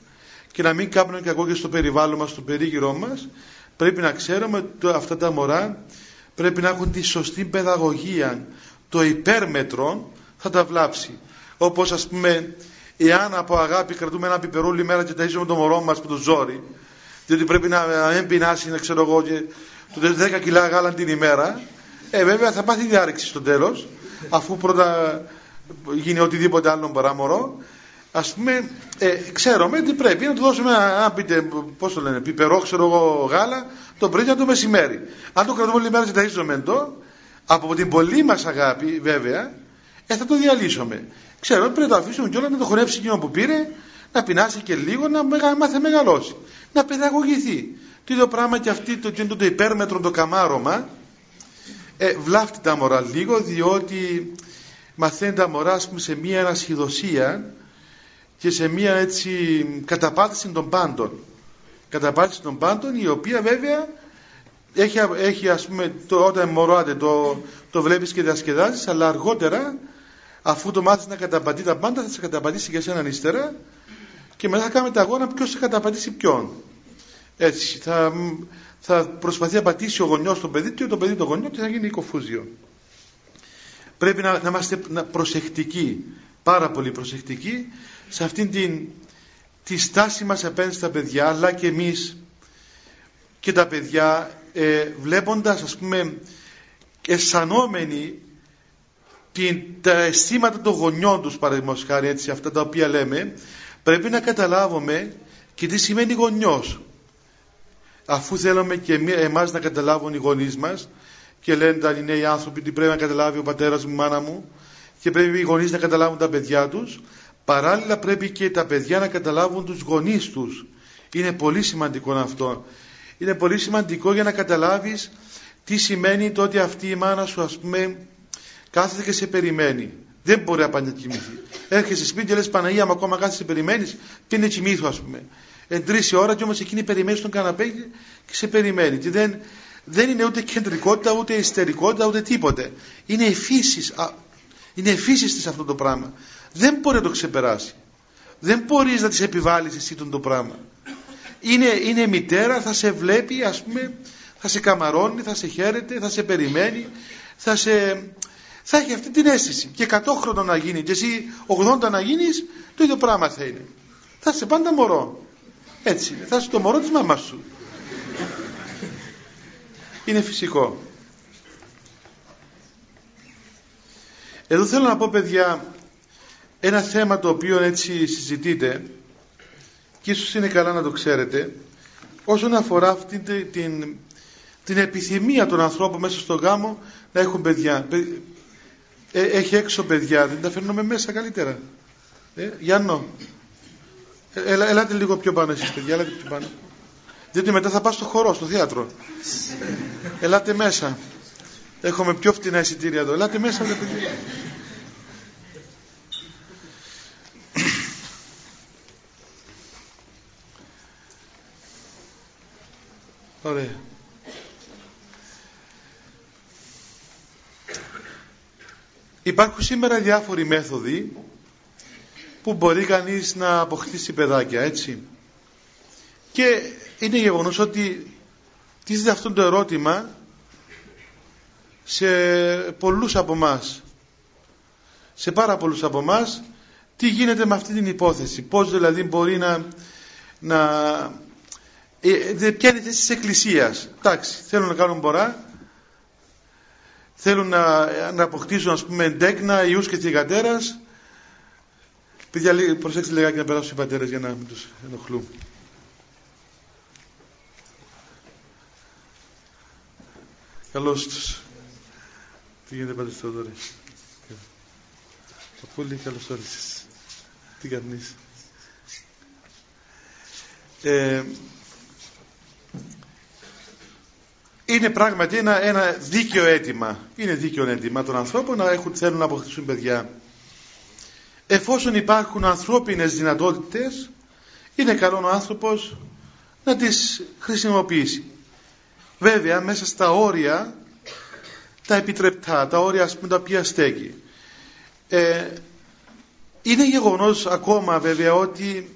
και να μην κάνουμε κακό και στο περιβάλλον μας, στο περίγυρό μας. Πρέπει να ξέρουμε ότι αυτά τα μωρά πρέπει να έχουν τη σωστή παιδαγωγία. Το υπέρμετρο θα τα βλάψει. Όπως ας πούμε, εάν από αγάπη κρατούμε ένα πιπερούλι μέρα και ταΐζουμε το μωρό μας που το ζόρι, διότι πρέπει να μην πεινάσει, να ξέρω εγώ, και το 10 κιλά γάλα την ημέρα, βέβαια θα πάθει διάρρηξη στο τέλος, αφού πρώτα γίνει οτιδήποτε άλλο παρά μωρό. Ας πούμε, ξέρουμε τι πρέπει να του δώσουμε ένα, πείτε, πώς το λένε, πιπερό, ξέρω εγώ, γάλα, το πρωί και το μεσημέρι. Αν το κρατούμε όλη μέρα και ταΐζουμε το, από την πολλή μας αγάπη βέβαια, θα το διαλύσουμε. Ξέρουμε πρέπει να το αφήσουμε κιόλας να το χορέψει εκείνο που πήρε, να πεινάσει και λίγο, να μάθει μεγαλώσει, να παιδαγωγηθεί. Το ίδιο πράγμα και αυτή το υπέρμετρο, το καμάρωμα, βλάφτει τα μωρά λίγο, διότι μαθαίνει τα μωρά σε μία ανασχηδοσία και σε μία έτσι καταπάτηση των πάντων. Καταπάτηση των πάντων, η οποία βέβαια έχει ας πούμε, όταν μωράτε το βλέπεις και διασκεδάζεις, αλλά αργότερα, αφού το μάθεις να καταπατεί τα πάντα, θα σε καταπατήσει και εσέναν ύστερα και μετά θα κάνουμε τα αγώνα ποιος θα καταπατήσει ποιον. Έτσι, θα προσπαθεί να πατήσει ο γονιός το παιδί του ή το παιδί το γονιό και θα γίνει οικοφούζιο. Πρέπει να είμαστε προσεκτικοί, πάρα πολύ προσεκτικοί σε αυτήν τη στάση μας απέναντι στα παιδιά, αλλά και εμείς και τα παιδιά, βλέποντας ας πούμε αισθανόμενοι τα αισθήματα των γονιών τους, παραδείγματος χάρη, έτσι, αυτά τα οποία λέμε, πρέπει να καταλάβουμε και τι σημαίνει γονιός. Αφού θέλουμε και εμάς να καταλάβουν οι γονείς μας και λένε τα νέοι άνθρωποι ότι πρέπει να καταλάβει ο πατέρας μου, η μάνα μου, και πρέπει οι γονείς να καταλάβουν τα παιδιά τους, παράλληλα πρέπει και τα παιδιά να καταλάβουν τους γονείς τους. Είναι πολύ σημαντικό αυτό. Είναι πολύ σημαντικό για να καταλάβεις τι σημαίνει το ότι αυτή η μάνα σου, ας πούμε, κάθεται και σε περιμένει. Δεν μπορεί να πάει να κοιμηθεί. Έρχεσαι σπίτι και λες, Παναγία μου, ακόμα κάθεσαι, περιμένεις, τι είναι κοιμήθω, ας πούμε. 3 η ώρα και όμως εκείνη περιμένει στον καναπέ και σε περιμένει. Και δεν είναι ούτε κεντρικότητα, ούτε ιστερικότητα, ούτε τίποτε. Είναι εφύσεις της αυτό το πράγμα. Δεν μπορεί να το ξεπεράσει. Δεν μπορείς να της επιβάλλεις εσύ τον το πράγμα. Είναι μητέρα, θα σε βλέπει, ας πούμε, θα σε καμαρώνει, θα σε χαίρεται, θα σε περιμένει, θα έχει αυτή την αίσθηση. Και 100 χρονών να γίνει, και εσύ 80 να γίνεις, το ίδιο πράγμα θα είναι. Θα είσαι πάντα μωρό. Έτσι είναι. Θα είσαι το μωρό της μαμάς σου. Είναι φυσικό. Εδώ θέλω να πω, παιδιά, ένα θέμα το οποίο έτσι συζητείτε και ίσως είναι καλά να το ξέρετε, όσον αφορά αυτή την επιθυμία των ανθρώπων μέσα στον γάμο να έχουν παιδιά. Έχει έξω παιδιά, δεν τα φέρνουμε μέσα καλύτερα. Γιάννο, ελάτε λίγο πιο πάνω εσείς, παιδιά, ελάτε πιο πάνω. Διότι μετά θα πάω στο χορό, στο θέατρο. Ελάτε μέσα. Έχουμε πιο φτηνά εισιτήρια εδώ. Ελάτε μέσα, δε παιδιά. Ωραία. Υπάρχουν σήμερα διάφοροι μέθοδοι που μπορεί κανείς να αποκτήσει παιδάκια, έτσι. Και είναι γεγονός ότι τίθεται αυτό το ερώτημα σε πολλούς από εμάς. Σε πάρα πολλούς από εμάς, τι γίνεται με αυτή την υπόθεση. Πώς δηλαδή μπορεί ποια είναι η θέση της Εκκλησίας. Εντάξει, θέλουν να κάνουν πορά, θέλουν να αποκτήσουν, ας πούμε, εντέκνα, ιούς και θυγατέρας. Παιδιά, προσέξτε λιγάκι να περάσουν οι πατέρες για να μην τους ενοχλούν. Καλώς τους. Τι γίνεται, Πατήρ Θεοδόρη? Παπούλη, καλώς όρισες. Τι κάνεις? Είναι πράγματι ένα δίκαιο αίτημα. Είναι δίκαιο αίτημα των ανθρώπων να θέλουν να αποκτήσουν παιδιά. Εφόσον υπάρχουν ανθρώπινες δυνατότητες, είναι καλό ο άνθρωπος να τις χρησιμοποιήσει. Βέβαια, μέσα στα όρια τα επιτρεπτά, τα όρια ας πούμε τα οποία στέκει. Είναι γεγονός ακόμα βέβαια ότι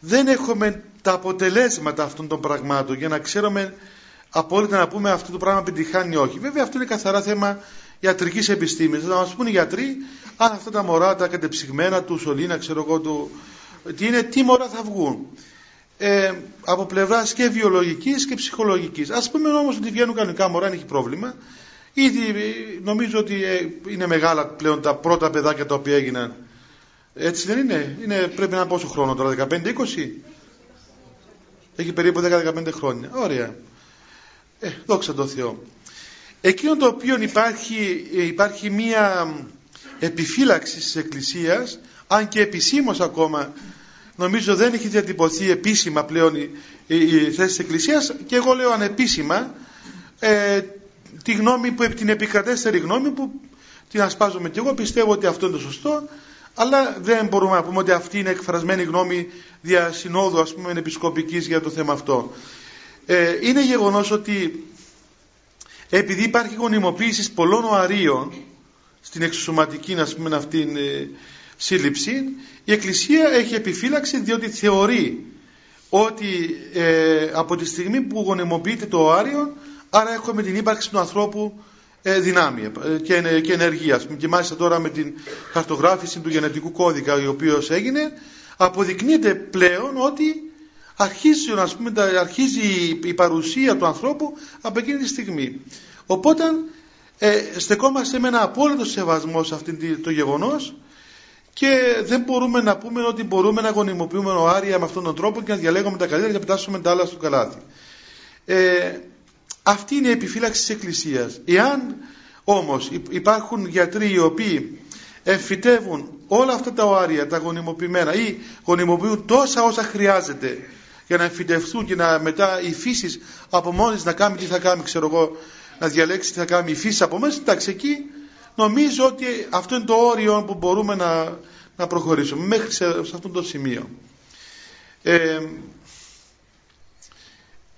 δεν έχουμε τα αποτελέσματα αυτών των πραγμάτων για να ξέρουμε απόλυτα να πούμε αυτό το πράγμα πετυχάνει ή όχι. Βέβαια αυτό είναι καθαρά θέμα ιατρικής επιστήμης. Θα μας πούν οι γιατροί αν αυτά τα μωρά τα κατεψυγμένα του σωλήνα, ξέρω εγώ τι είναι, τι μωρά θα βγουν. Από πλευράς και βιολογικής και ψυχολογικής. Ας πούμε όμως ότι βγαίνουν κανονικά μωρά, αν έχει πρόβλημα. Ήδη νομίζω ότι είναι μεγάλα πλέον τα πρώτα παιδάκια τα οποία έγιναν. Έτσι δεν είναι. Πρέπει να είναι πόσο χρόνο τώρα, 15-20. Έχει περίπου 10-15 χρόνια. Ωραία. Δόξα τω Θεώ. Εκείνο το οποίο υπάρχει μία επιφύλαξη της Εκκλησίας, αν και επισήμως ακόμα, νομίζω δεν έχει διατυπωθεί επίσημα πλέον η θέση της Εκκλησίας, και εγώ λέω ανεπίσημα, τη γνώμη που, την επικρατέστερη γνώμη που την ασπάζομαι και εγώ, πιστεύω ότι αυτό είναι το σωστό, αλλά δεν μπορούμε να πούμε ότι αυτή είναι εκφρασμένη γνώμη δια συνόδου, ας πούμε, επισκοπικής για το θέμα αυτό. Είναι γεγονός ότι επειδή υπάρχει γονιμοποίηση πολλών οαρίων στην εξωσωματική, ας πούμε, αυτήν σύλληψη, η Εκκλησία έχει επιφύλαξη διότι θεωρεί ότι από τη στιγμή που γονιμοποιείται το οάριο, άρα έχουμε την ύπαρξη του ανθρώπου δυνάμει και ενεργία, ας πούμε. Και μάλιστα τώρα με την χαρτογράφηση του γενετικού κώδικα, η οποία έγινε, αποδεικνύεται πλέον ότι αρχίζει η παρουσία του ανθρώπου από εκείνη τη στιγμή. Οπότε στεκόμαστε με ένα απόλυτο σεβασμό σε αυτό το γεγονός και δεν μπορούμε να πούμε ότι μπορούμε να γονιμοποιούμε οάρια με αυτόν τον τρόπο και να διαλέγουμε τα καλύτερα και να πετάσουμε τα άλλα στο καλάθι. Αυτή είναι η επιφύλαξη της Εκκλησίας. Εάν όμως υπάρχουν γιατροί οι οποίοι εμφυτεύουν όλα αυτά τα οάρια, τα γονιμοποιημένα, ή γονιμοποιούν τόσα όσα χρειάζεται για να εμφυτευτούν και να μετά η φύση από μόνη να κάνει τι θα κάνει, ξέρω εγώ, να διαλέξει τι θα κάνει η φύση από μόνη. Εντάξει, εκεί νομίζω ότι αυτό είναι το όριο που μπορούμε να προχωρήσουμε μέχρι σε αυτό το σημείο.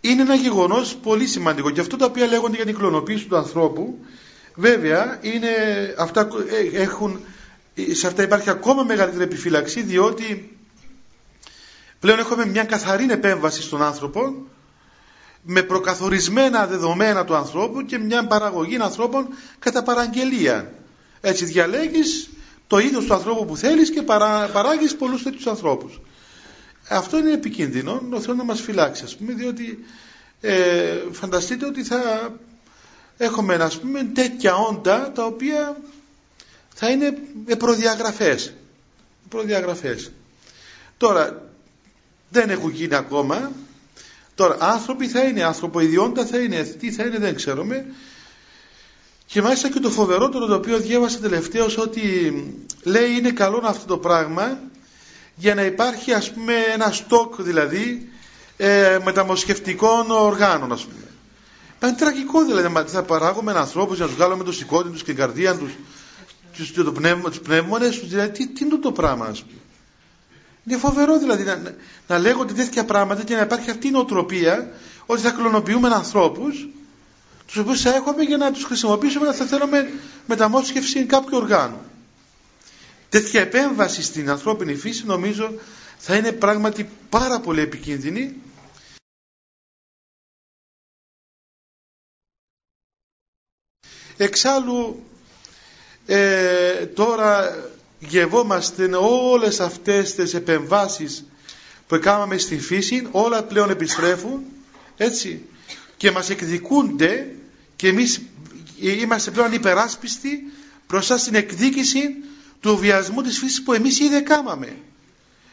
Είναι ένα γεγονός πολύ σημαντικό και αυτό τα οποία λέγονται για την κλωνοποίηση του ανθρώπου, βέβαια, σε αυτά υπάρχει ακόμα μεγαλύτερη επιφύλαξη, διότι πλέον έχουμε μια καθαρή επέμβαση στον άνθρωπο με προκαθορισμένα δεδομένα του ανθρώπου και μια παραγωγή ανθρώπων κατά παραγγελία. Έτσι διαλέγεις το είδος του ανθρώπου που θέλεις και παράγεις πολλούς τέτοιους ανθρώπους. Αυτό είναι επικίνδυνο, ο Θεός να μας φυλάξει, ας πούμε, διότι φανταστείτε ότι θα έχουμε, ας πούμε, τέτοια όντα τα οποία θα είναι προδιαγραφές. Τώρα, δεν έχουν γίνει ακόμα. Τώρα, άνθρωποι θα είναι, ανθρωποϊδιόντα θα είναι, τι θα είναι δεν ξέρουμε. Και μάλιστα και το φοβερότερο το οποίο διέβασα τελευταίως, ότι λέει είναι καλό αυτό το πράγμα για να υπάρχει, ας πούμε, ένα στόκ δηλαδή μεταμοσχευτικών οργάνων, ας πούμε. Είναι τραγικό δηλαδή, θα παράγουμε ανθρώπους για να τους βγάλουμε το σηκώτη τους και την καρδία τους, τους πνεύμονες τους, δηλαδή τι είναι το πράγμα, ας πούμε. Είναι φοβερό δηλαδή να λέγονται τέτοια πράγματα και να υπάρχει αυτή η νοοτροπία ότι θα κλωνοποιούμε ανθρώπους, τους οποίους θα έχουμε για να τους χρησιμοποιήσουμε να θα θέλουμε μεταμόσχευση κάποιου οργάνου. Τέτοια επέμβαση στην ανθρώπινη φύση νομίζω θα είναι πράγματι πάρα πολύ επικίνδυνη. Εξάλλου τώρα γευόμαστε όλες αυτές τις επεμβάσεις που έκαναμε στη φύση, όλα πλέον επιστρέφουν, έτσι, και μας εκδικούνται και εμείς είμαστε πλέον υπεράσπιστοι μπροστά στην εκδίκηση του βιασμού της φύσης που εμείς ήδη κάμαμε.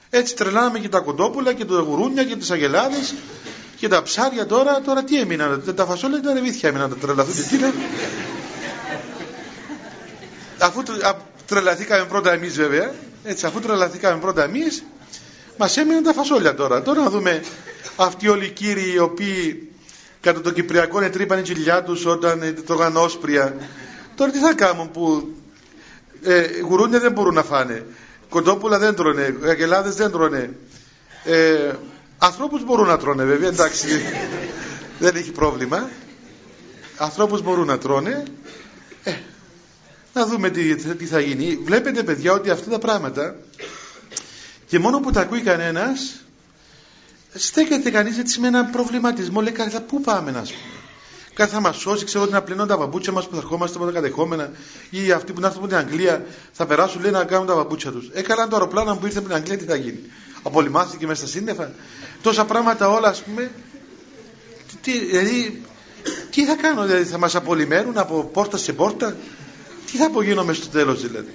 Έτσι τρελάναμε και τα κοντόπουλα και τα γουρούνια και τις αγελάδες και τα ψάρια τώρα τι έμειναν, τα φασόλια ήταν ρεβίθια, έμειναν τα τρελαθούνται, τι είναι. Αφού τρελαθήκαμε πρώτα εμείς βέβαια, έτσι, μας έμειναν τα φασόλια τώρα. Τώρα να δούμε αυτοί όλοι οι κύριοι οι οποίοι κατά το Κυπριακό ετρύπανε η κοιλιά τους όταν τρώγαν όσπρια. Τώρα τι θα κάνουν που γουρούνια δεν μπορούν να φάνε, κοντόπουλα δεν τρώνε, αγελάδες δεν τρώνε. Ανθρώπους μπορούν να τρώνε βέβαια, εντάξει, δεν έχει πρόβλημα. Ανθρώπους μπορούν να τρώνε. Να δούμε τι θα γίνει. Βλέπετε, παιδιά, ότι αυτά τα πράγματα, και μόνο που τα ακούει κανένας, στέκεται κανείς έτσι με έναν προβληματισμό. Λέει, καλά, πού πάμε, να πούμε. Κάτι θα μας σώσει, ξέρω ότι να πλένουν τα παπούτσια μας που θα ερχόμαστε από τα κατεχόμενα, ή αυτοί που να έρθουν από την Αγγλία θα περάσουν, λέει, να κάνουν τα παπούτσια τους. Έκαναν το αεροπλάνο που ήρθε από την Αγγλία, τι θα γίνει. Απολυμάθηκε μέσα στα σύννεφα. Τόσα πράγματα όλα, ας πούμε. Δηλαδή, τι θα κάνω, δηλαδή, θα μας απολυμέρουν από πόρτα σε πόρτα. Τι θα απογίνομαι στο τέλος, δηλαδή.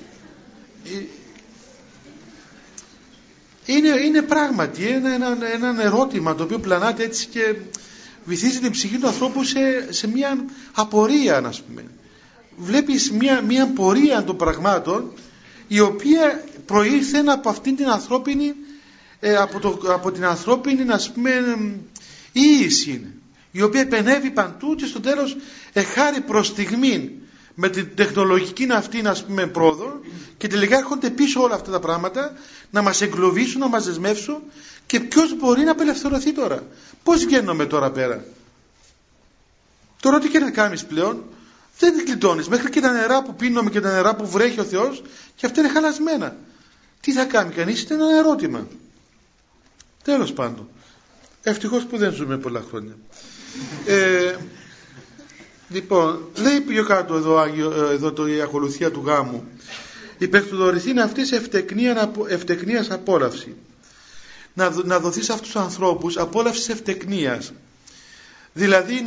Είναι πράγματι ένα ερώτημα το οποίο πλανάται έτσι και βυθίζει την ψυχή του ανθρώπου σε μια απορία, ας πούμε. Βλέπεις μια πορεία των πραγμάτων η οποία προήλθε από αυτήν την ανθρώπινη από την ανθρώπινη, ας πούμε, ίηση, η οποία επενεύει παντού και στο τέλος εχάρη προς στιγμήν με την τεχνολογική αυτή, ας πούμε, πρόοδο, και τελικά έρχονται πίσω όλα αυτά τα πράγματα να μας εγκλωβίσουν, να μας δεσμεύσουν. Και ποιος μπορεί να απελευθερωθεί τώρα? Πώς βγαίνουμε τώρα πέρα? Τώρα ό,τι και να κάνεις πλέον δεν την κλειτώνεις. Μέχρι και τα νερά που πίνουμε και τα νερά που βρέχει ο Θεός, και αυτά είναι χαλασμένα. Τι θα κάνει κανείς? Είναι ένα ερώτημα. Τέλος πάντων, ευτυχώς που δεν ζούμε πολλά χρόνια. Λοιπόν, λέει πιο κάτω εδώ η ακολουθία του γάμου. Υπερθοδωρηθήν αυτής ευτεκνίας απόλαυση. Να δοθεί σε αυτούς τους ανθρώπους απόλαυση ευτεκνίας. Δηλαδή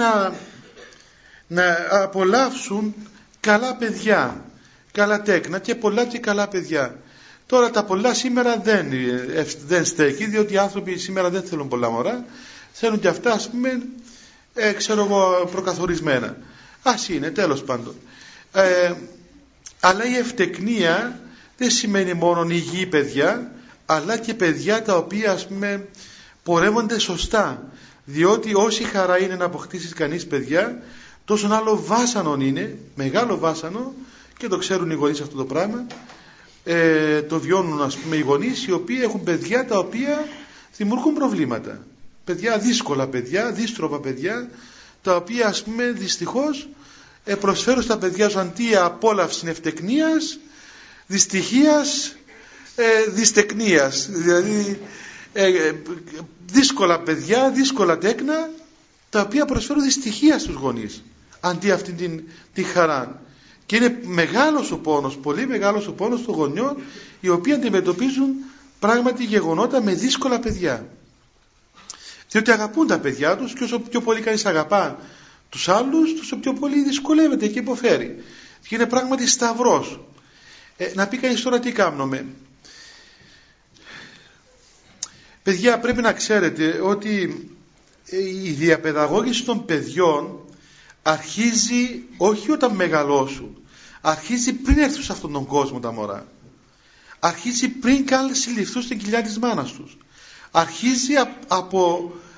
να απολαύσουν καλά παιδιά, καλά τέκνα και πολλά και καλά παιδιά. Τώρα τα πολλά σήμερα δεν στέκει, διότι οι άνθρωποι σήμερα δεν θέλουν πολλά μωρά. Θέλουν και αυτά, ας πούμε, ξέρω εγώ, προκαθορισμένα. Ας είναι, τέλος πάντων. Αλλά η ευτεκνία δεν σημαίνει μόνο υγιή παιδιά, αλλά και παιδιά τα οποία, ας πούμε, πορεύονται σωστά. Διότι όση χαρά είναι να αποκτήσεις κανείς παιδιά, τόσο άλλο βάσανο είναι, μεγάλο βάσανο, και το ξέρουν οι γονείς αυτό το πράγμα. Το βιώνουν, ας πούμε, οι γονείς οι οποίοι έχουν παιδιά τα οποία δημιουργούν προβλήματα. Παιδιά, δύσκολα παιδιά, δύστροπα παιδιά, τα οποία, ας πούμε, δυστυχώς προσφέρουν στα παιδιά σου αντί απόλαυση ευτεκνίας, δυστυχίας, δυστεκνίας. Δηλαδή δύσκολα παιδιά, δύσκολα τέκνα, τα οποία προσφέρουν δυστυχία στους γονείς αντί αυτήν τη χαρά. Και είναι μεγάλος ο πόνος, πολύ μεγάλος ο πόνος των γονιών, οι οποίοι αντιμετωπίζουν πράγματι γεγονότα με δύσκολα παιδιά. Διότι αγαπούν τα παιδιά τους, και όσο πιο πολύ κανείς αγαπά τους άλλους, τόσο πιο πολύ δυσκολεύεται και υποφέρει. Και είναι πράγματι σταυρός. Να πει κανείς τώρα τι κάνουμε. Παιδιά, πρέπει να ξέρετε ότι η διαπαιδαγώγηση των παιδιών αρχίζει όχι όταν μεγαλώσουν, αρχίζει πριν έρθουν σε αυτόν τον κόσμο τα μωρά. Αρχίζει πριν καν συλληφθούν στην κοιλιά της μάνας τους. Αρχίζει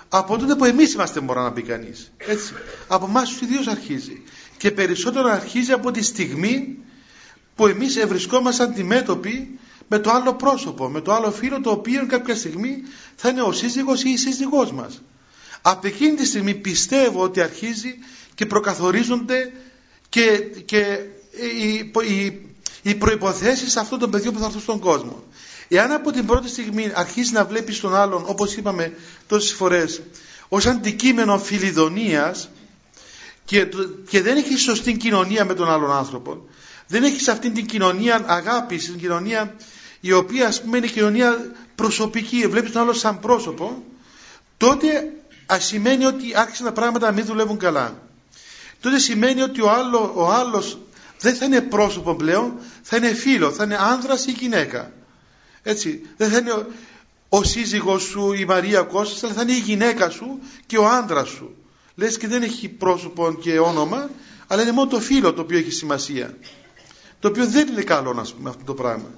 από τότε που εμείς είμαστε μωρά, να πει κανείς. Έτσι. Από εμάς τους ιδίους αρχίζει. Και περισσότερο αρχίζει από τη στιγμή που εμείς ευρισκόμαστε αντιμέτωποι με το άλλο πρόσωπο, με το άλλο φίλο, το οποίο κάποια στιγμή θα είναι ο σύζυγος ή η σύζυγός μας. Από εκείνη τη στιγμή πιστεύω ότι αρχίζει και προκαθορίζονται και οι προϋποθέσεις αυτών των παιδιών που θα έρθουν στον κόσμο. Εάν από την πρώτη στιγμή αρχίσει να βλέπεις τον άλλον, όπως είπαμε τόσες φορές, ως αντικείμενο φιλιδονίας, και δεν έχεις σωστή κοινωνία με τον άλλον άνθρωπο, δεν έχεις αυτήν την κοινωνία αγάπης, την κοινωνία η οποία, ας πούμε, είναι κοινωνία προσωπική, βλέπεις τον άλλον σαν πρόσωπο, τότε σημαίνει ότι άρχισαν τα πράγματα να μην δουλεύουν καλά. Τότε σημαίνει ότι ο άλλος δεν θα είναι πρόσωπο πλέον, θα είναι φίλο, θα είναι άνδρας ή γυναίκα. Έτσι, δεν θα είναι ο σύζυγος σου η Μαρία Κώστας, αλλά θα είναι η γυναίκα σου και ο άνδρας σου. Λες και δεν έχει πρόσωπο και όνομα, αλλά είναι μόνο το φίλο το οποίο έχει σημασία. Το οποίο δεν είναι καλό, να πούμε, αυτό το πράγμα.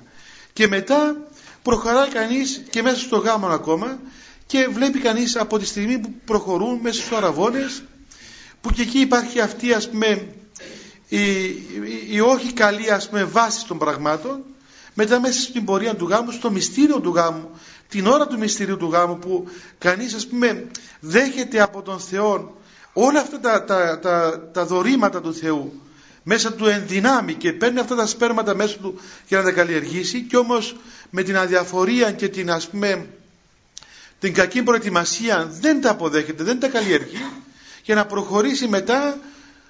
Και μετά προχωράει κανείς και μέσα στο γάμο ακόμα, και βλέπει κανείς από τη στιγμή που προχωρούν μέσα στους αραβώνες, που και εκεί υπάρχει αυτή, ας πούμε, η όχι καλή, ας πούμε, βάση των πραγμάτων. Μετά μέσα στην πορεία του γάμου, στο μυστήριο του γάμου, την ώρα του μυστηρίου του γάμου, που κανείς, ας πούμε, δέχεται από τον Θεό όλα αυτά τα δωρήματα του Θεού, μέσα του ενδυνάμει και παίρνει αυτά τα σπέρματα μέσα του για να τα καλλιεργήσει, και όμως με την αδιαφορία και την, ας πούμε, την κακή προετοιμασία δεν τα αποδέχεται, δεν τα καλλιεργεί, για να προχωρήσει μετά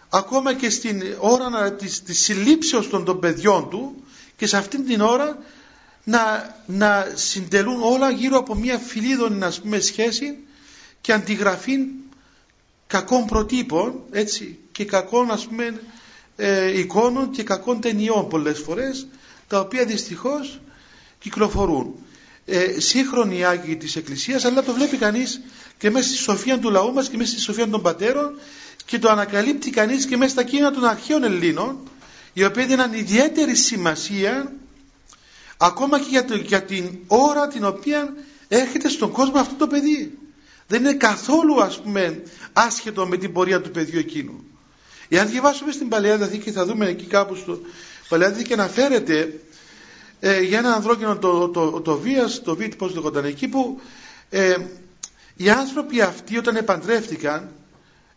ακόμα και στην ώρα της συλλήψεως των παιδιών του, και σε αυτήν την ώρα να συντελούν όλα γύρω από μια φιλίδωνη, ας πούμε, σχέση και αντιγραφή κακών προτύπων, έτσι, και κακών, ας πούμε, εικόνων και κακών ταινιών πολλές φορές, τα οποία δυστυχώς κυκλοφορούν. Σύγχρονοι Άγιοι της Εκκλησίας, αλλά το βλέπει κανείς και μέσα στη σοφία του λαού μας και μέσα στη σοφία των πατέρων, και το ανακαλύπτει κανείς και μέσα στα κείμενα των αρχαίων Ελλήνων, οι οποίοι έδιναν ιδιαίτερη σημασία ακόμα και για την ώρα την οποία έρχεται στον κόσμο αυτό το παιδί. Δεν είναι καθόλου, ας πούμε, άσχετο με την πορεία του παιδιού εκείνου. Εάν διαβάσουμε στην Παλαιά Διαθήκη, θα δούμε εκεί κάπου στο Παλαιά Διαθήκη αναφέρεται για έναν ανδρόκινο το Βίας, το Βίτ, πώς λεγόταν εκεί, που οι άνθρωποι αυτοί όταν επαντρεύτηκαν,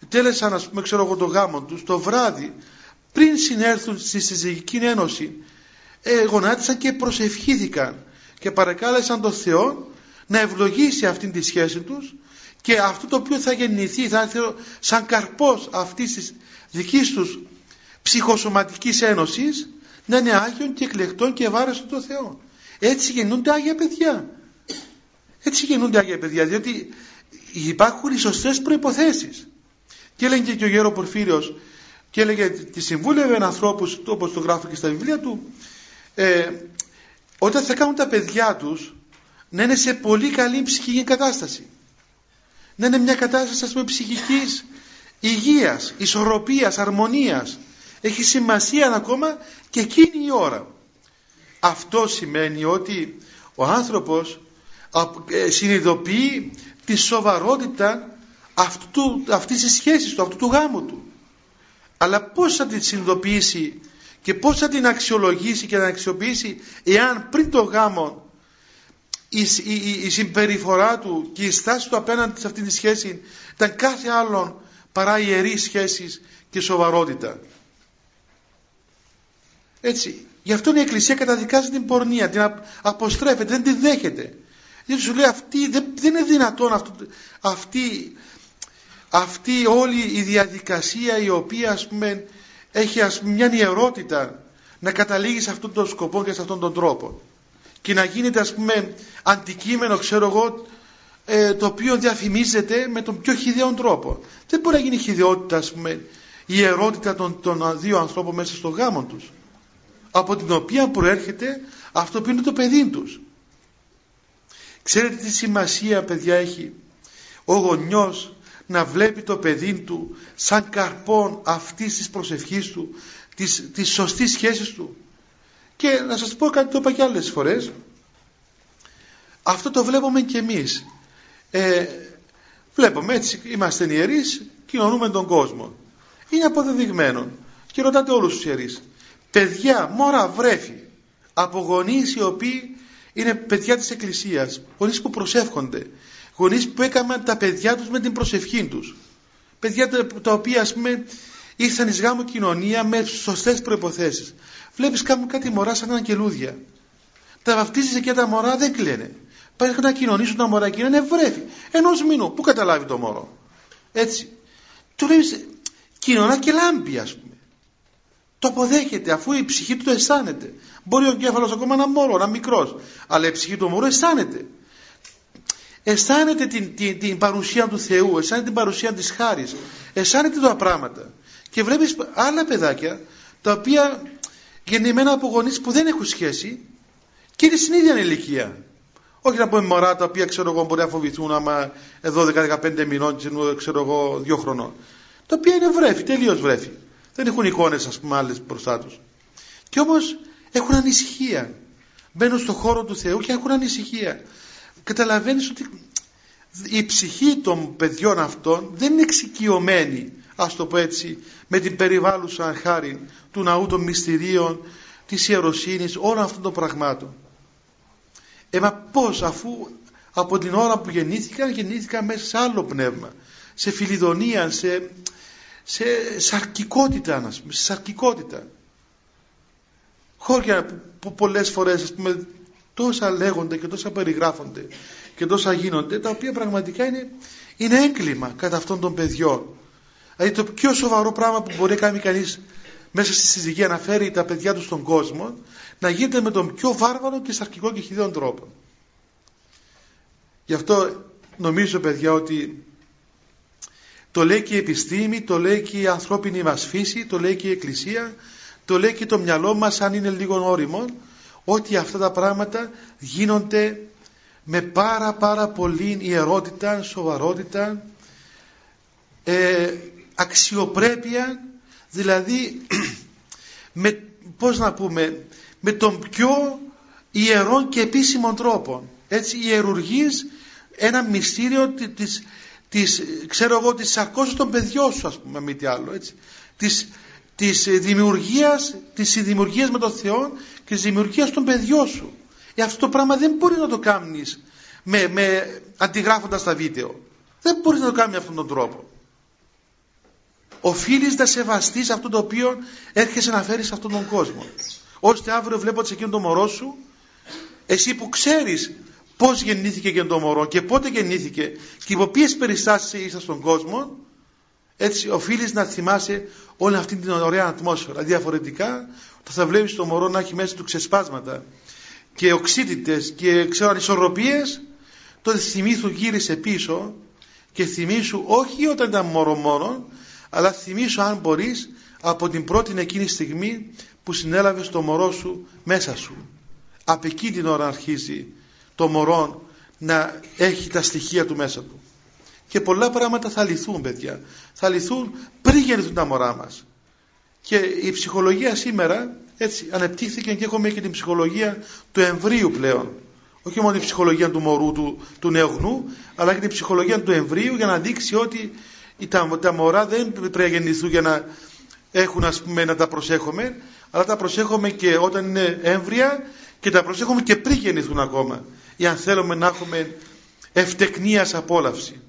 τέλεσαν, ας πούμε, ξέρω εγώ, το γάμο τους, το βράδυ, πριν συνέρθουν στη συζυγική ένωση, γονάτισαν και προσευχήθηκαν και παρακάλεσαν τον Θεό να ευλογήσει αυτήν τη σχέση τους, και αυτό το οποίο θα γεννηθεί, θα έρθει σαν καρπός αυτής της δικής τους ψυχοσωματικής ένωσης, να είναι άγιον και εκλεκτόν και ευάρεστον το Θεό. Έτσι γεννούνται άγια παιδιά. Έτσι γεννούνται άγια παιδιά, διότι υπάρχουν οι σωστές προϋποθέσεις. Και έλεγε και ο Γέρο Πορφύριος, και έλεγε, τη συμβούλευε ανθρώπους, όπως το γράφει και στα βιβλία του, όταν θα κάνουν τα παιδιά τους να είναι σε πολύ καλή ψυχική κατάσταση. Να είναι μια κατάσταση, ας πούμε, ψυχικής υγείας, ισορροπίας, αρμονίας. Έχει σημασία ακόμα και εκείνη η ώρα. Αυτό σημαίνει ότι ο άνθρωπος συνειδητοποιεί τη σοβαρότητα αυτής της σχέσης του, αυτού του γάμου του. Αλλά πώς θα την συνειδητοποιήσει και πώς θα την αξιολογήσει και να αξιοποιήσει, εάν πριν το γάμο η συμπεριφορά του και η στάση του απέναντι σε αυτή τη σχέση ήταν κάθε άλλον παρά ιερή σχέση και σοβαρότητα. Έτσι. Γι' αυτό η Εκκλησία καταδικάζει την πορνεία, την αποστρέφεται, δεν τη δέχεται. Γιατί σου λέει, αυτή, δεν είναι δυνατόν αυτή όλη η διαδικασία η οποία, ας πούμε, έχει, ας πούμε, μια ιερότητα να καταλήγει σε αυτόν τον σκοπό και σε αυτόν τον τρόπο. Και να γίνεται, ας πούμε, αντικείμενο, ξέρω εγώ, το οποίο διαφημίζεται με τον πιο χυδαίον τρόπο. Δεν μπορεί να γίνει χυδαιότητα, ας πούμε, η ιερότητα των δύο ανθρώπων μέσα στο γάμο τους, από την οποία προέρχεται αυτό που είναι το παιδί τους. Ξέρετε τι σημασία, παιδιά, έχει ο γονιός να βλέπει το παιδί του σαν καρπόν αυτής της προσευχής του, της σωστής σχέσης του. Και να σας πω κάτι, το είπα και άλλες φορές, αυτό το βλέπουμε και εμείς. Βλέπουμε, έτσι, είμαστε ιερείς, κοινωνούμε τον κόσμο. Είναι αποδεδειγμένο. Και ρωτάτε όλους τους ιερείς. Παιδιά, μωρά, βρέφη, από γονείς οι οποίοι είναι παιδιά της Εκκλησίας, γονείς που προσεύχονται, γονείς που έκαναν τα παιδιά τους με την προσευχή τους, παιδιά τα οποία, ας πούμε, ήρθαν εις γάμο κοινωνία με σωστές προϋποθέσεις. Βλέπεις κάπου κάτι μωρά σαν αγγελούδια. Τα βαφτίζεις και τα μωρά δεν κλαίνε. Πάνε να κοινωνήσουν τα μωρά και είναι βρέφη. Ενός μήνου, πού καταλάβει το μωρό. Έτσι. Του λέει, κοινωνά και λάμπει, ας πούμε. Το αποδέχεται, αφού η ψυχή του το αισθάνεται. Μπορεί ο κέφαλος ακόμα να μωρό, να μικρός, αλλά η ψυχή του μωρού αισθάνεται. Αισθάνεται την παρουσία του Θεού, αισθάνεται την παρουσία της χάρης, αισθάνεται τα πράγματα. Και βλέπεις άλλα παιδάκια τα οποία γεννημένα από γονείς που δεν έχουν σχέση και είναι στην ίδια ηλικία. Όχι να πούμε μωρά τα οποία, ξέρω εγώ, μπορεί να φοβηθούν άμα 12-15 μηνών, ξέρω εγώ, 2 χρονών. Τα οποία είναι βρέφη, τελείως βρέφη. Δεν έχουν εικόνες, ας πούμε, άλλες μπροστά τους. Και όμως έχουν ανησυχία. Μπαίνουν στον χώρο του Θεού και έχουν ανησυχία. Καταλαβαίνεις ότι η ψυχή των παιδιών αυτών δεν είναι εξοικειωμένη, ας το πω έτσι, με την περιβάλλουσα χάρη του ναού, των μυστηρίων, της ιεροσύνης, όλων αυτών των πραγμάτων. Μα πώς, αφού από την ώρα που γεννήθηκαν μέσα σε άλλο πνεύμα, σε φιλιδονία, σε σαρκικότητα, να πούμε, σε σαρκικότητα. Χώρια που πολλές φορές, ας πούμε, τόσα λέγονται και τόσα περιγράφονται και τόσα γίνονται, τα οποία πραγματικά είναι έγκλημα κατά αυτών των παιδιών. Δηλαδή το πιο σοβαρό πράγμα που μπορεί να κάνει κανείς μέσα στη συζυγία, να φέρει τα παιδιά του στον κόσμο, να γίνεται με τον πιο βάρβαρο και σαρκικό και χιδέον τρόπο. Γι' αυτό νομίζω, παιδιά, ότι το λέει και η επιστήμη, το λέει και η ανθρώπινη μας φύση, το λέει και η Εκκλησία, το λέει και το μυαλό μας, αν είναι λίγο όριμο, ότι αυτά τα πράγματα γίνονται με πάρα πολύ ιερότητα, σοβαρότητα, αξιοπρέπεια, δηλαδή με, πώς να πούμε, με τον πιο ιερό και επίσημο τρόπο. Έτσι ιερουργείς ένα μυστήριο της σαρκώσεως των παιδιών σου, ας πούμε, μη τι άλλο, έτσι, της συνδημιουργίας με τον Θεό και της δημιουργίας των παιδιών σου. Αυτό το πράγμα δεν μπορεί να το κάνεις αντιγράφοντας τα βίντεο. Δεν μπορείς να το κάνεις με αυτόν τον τρόπο. Οφείλεις να σεβαστείς αυτό το οποίο έρχεσαι να φέρεις σε αυτόν τον κόσμο. Ώστε αύριο βλέποντας εκείνο το μωρό σου, εσύ που ξέρεις πώς γεννήθηκε εκείνο το μωρό και πότε γεννήθηκε και υπό ποιες περιστάσεις είσαι στον κόσμο, έτσι οφείλεις να θυμάσαι όλη αυτή την ωραία ατμόσφαιρα. Διαφορετικά θα βλέπεις το μωρό να έχει μέσα του ξεσπάσματα και οξύτητες και ξέρω ανισορροπίες, τότε θυμήθου, γύρισε πίσω και θυμήσου όχι όταν ήταν μωρό μόνο, αλλά θυμήσου αν μπορείς από την πρώτη εκείνη στιγμή που συνέλαβες το μωρό σου μέσα σου. Από εκεί την ώρα αρχίζει το μωρό να έχει τα στοιχεία του μέσα του. Και πολλά πράγματα θα λυθούν, παιδιά. Θα λυθούν πριν γεννηθούν τα μωρά μας. Και η ψυχολογία σήμερα έτσι ανεπτύχθηκε και έχουμε και την ψυχολογία του εμβρίου πλέον. Όχι μόνο την ψυχολογία του μωρού, του νεογνού, αλλά και την ψυχολογία του εμβρίου, για να δείξει ότι τα μωρά δεν πρέπει να γεννηθούν για να έχουν, ας πούμε, να τα προσέχουμε, αλλά τα προσέχουμε και όταν είναι έμβρια και τα προσέχουμε και πριν γεννηθούν ακόμα, για αν θέλουμε να έχουμε ευτεκνίας απόλαυση.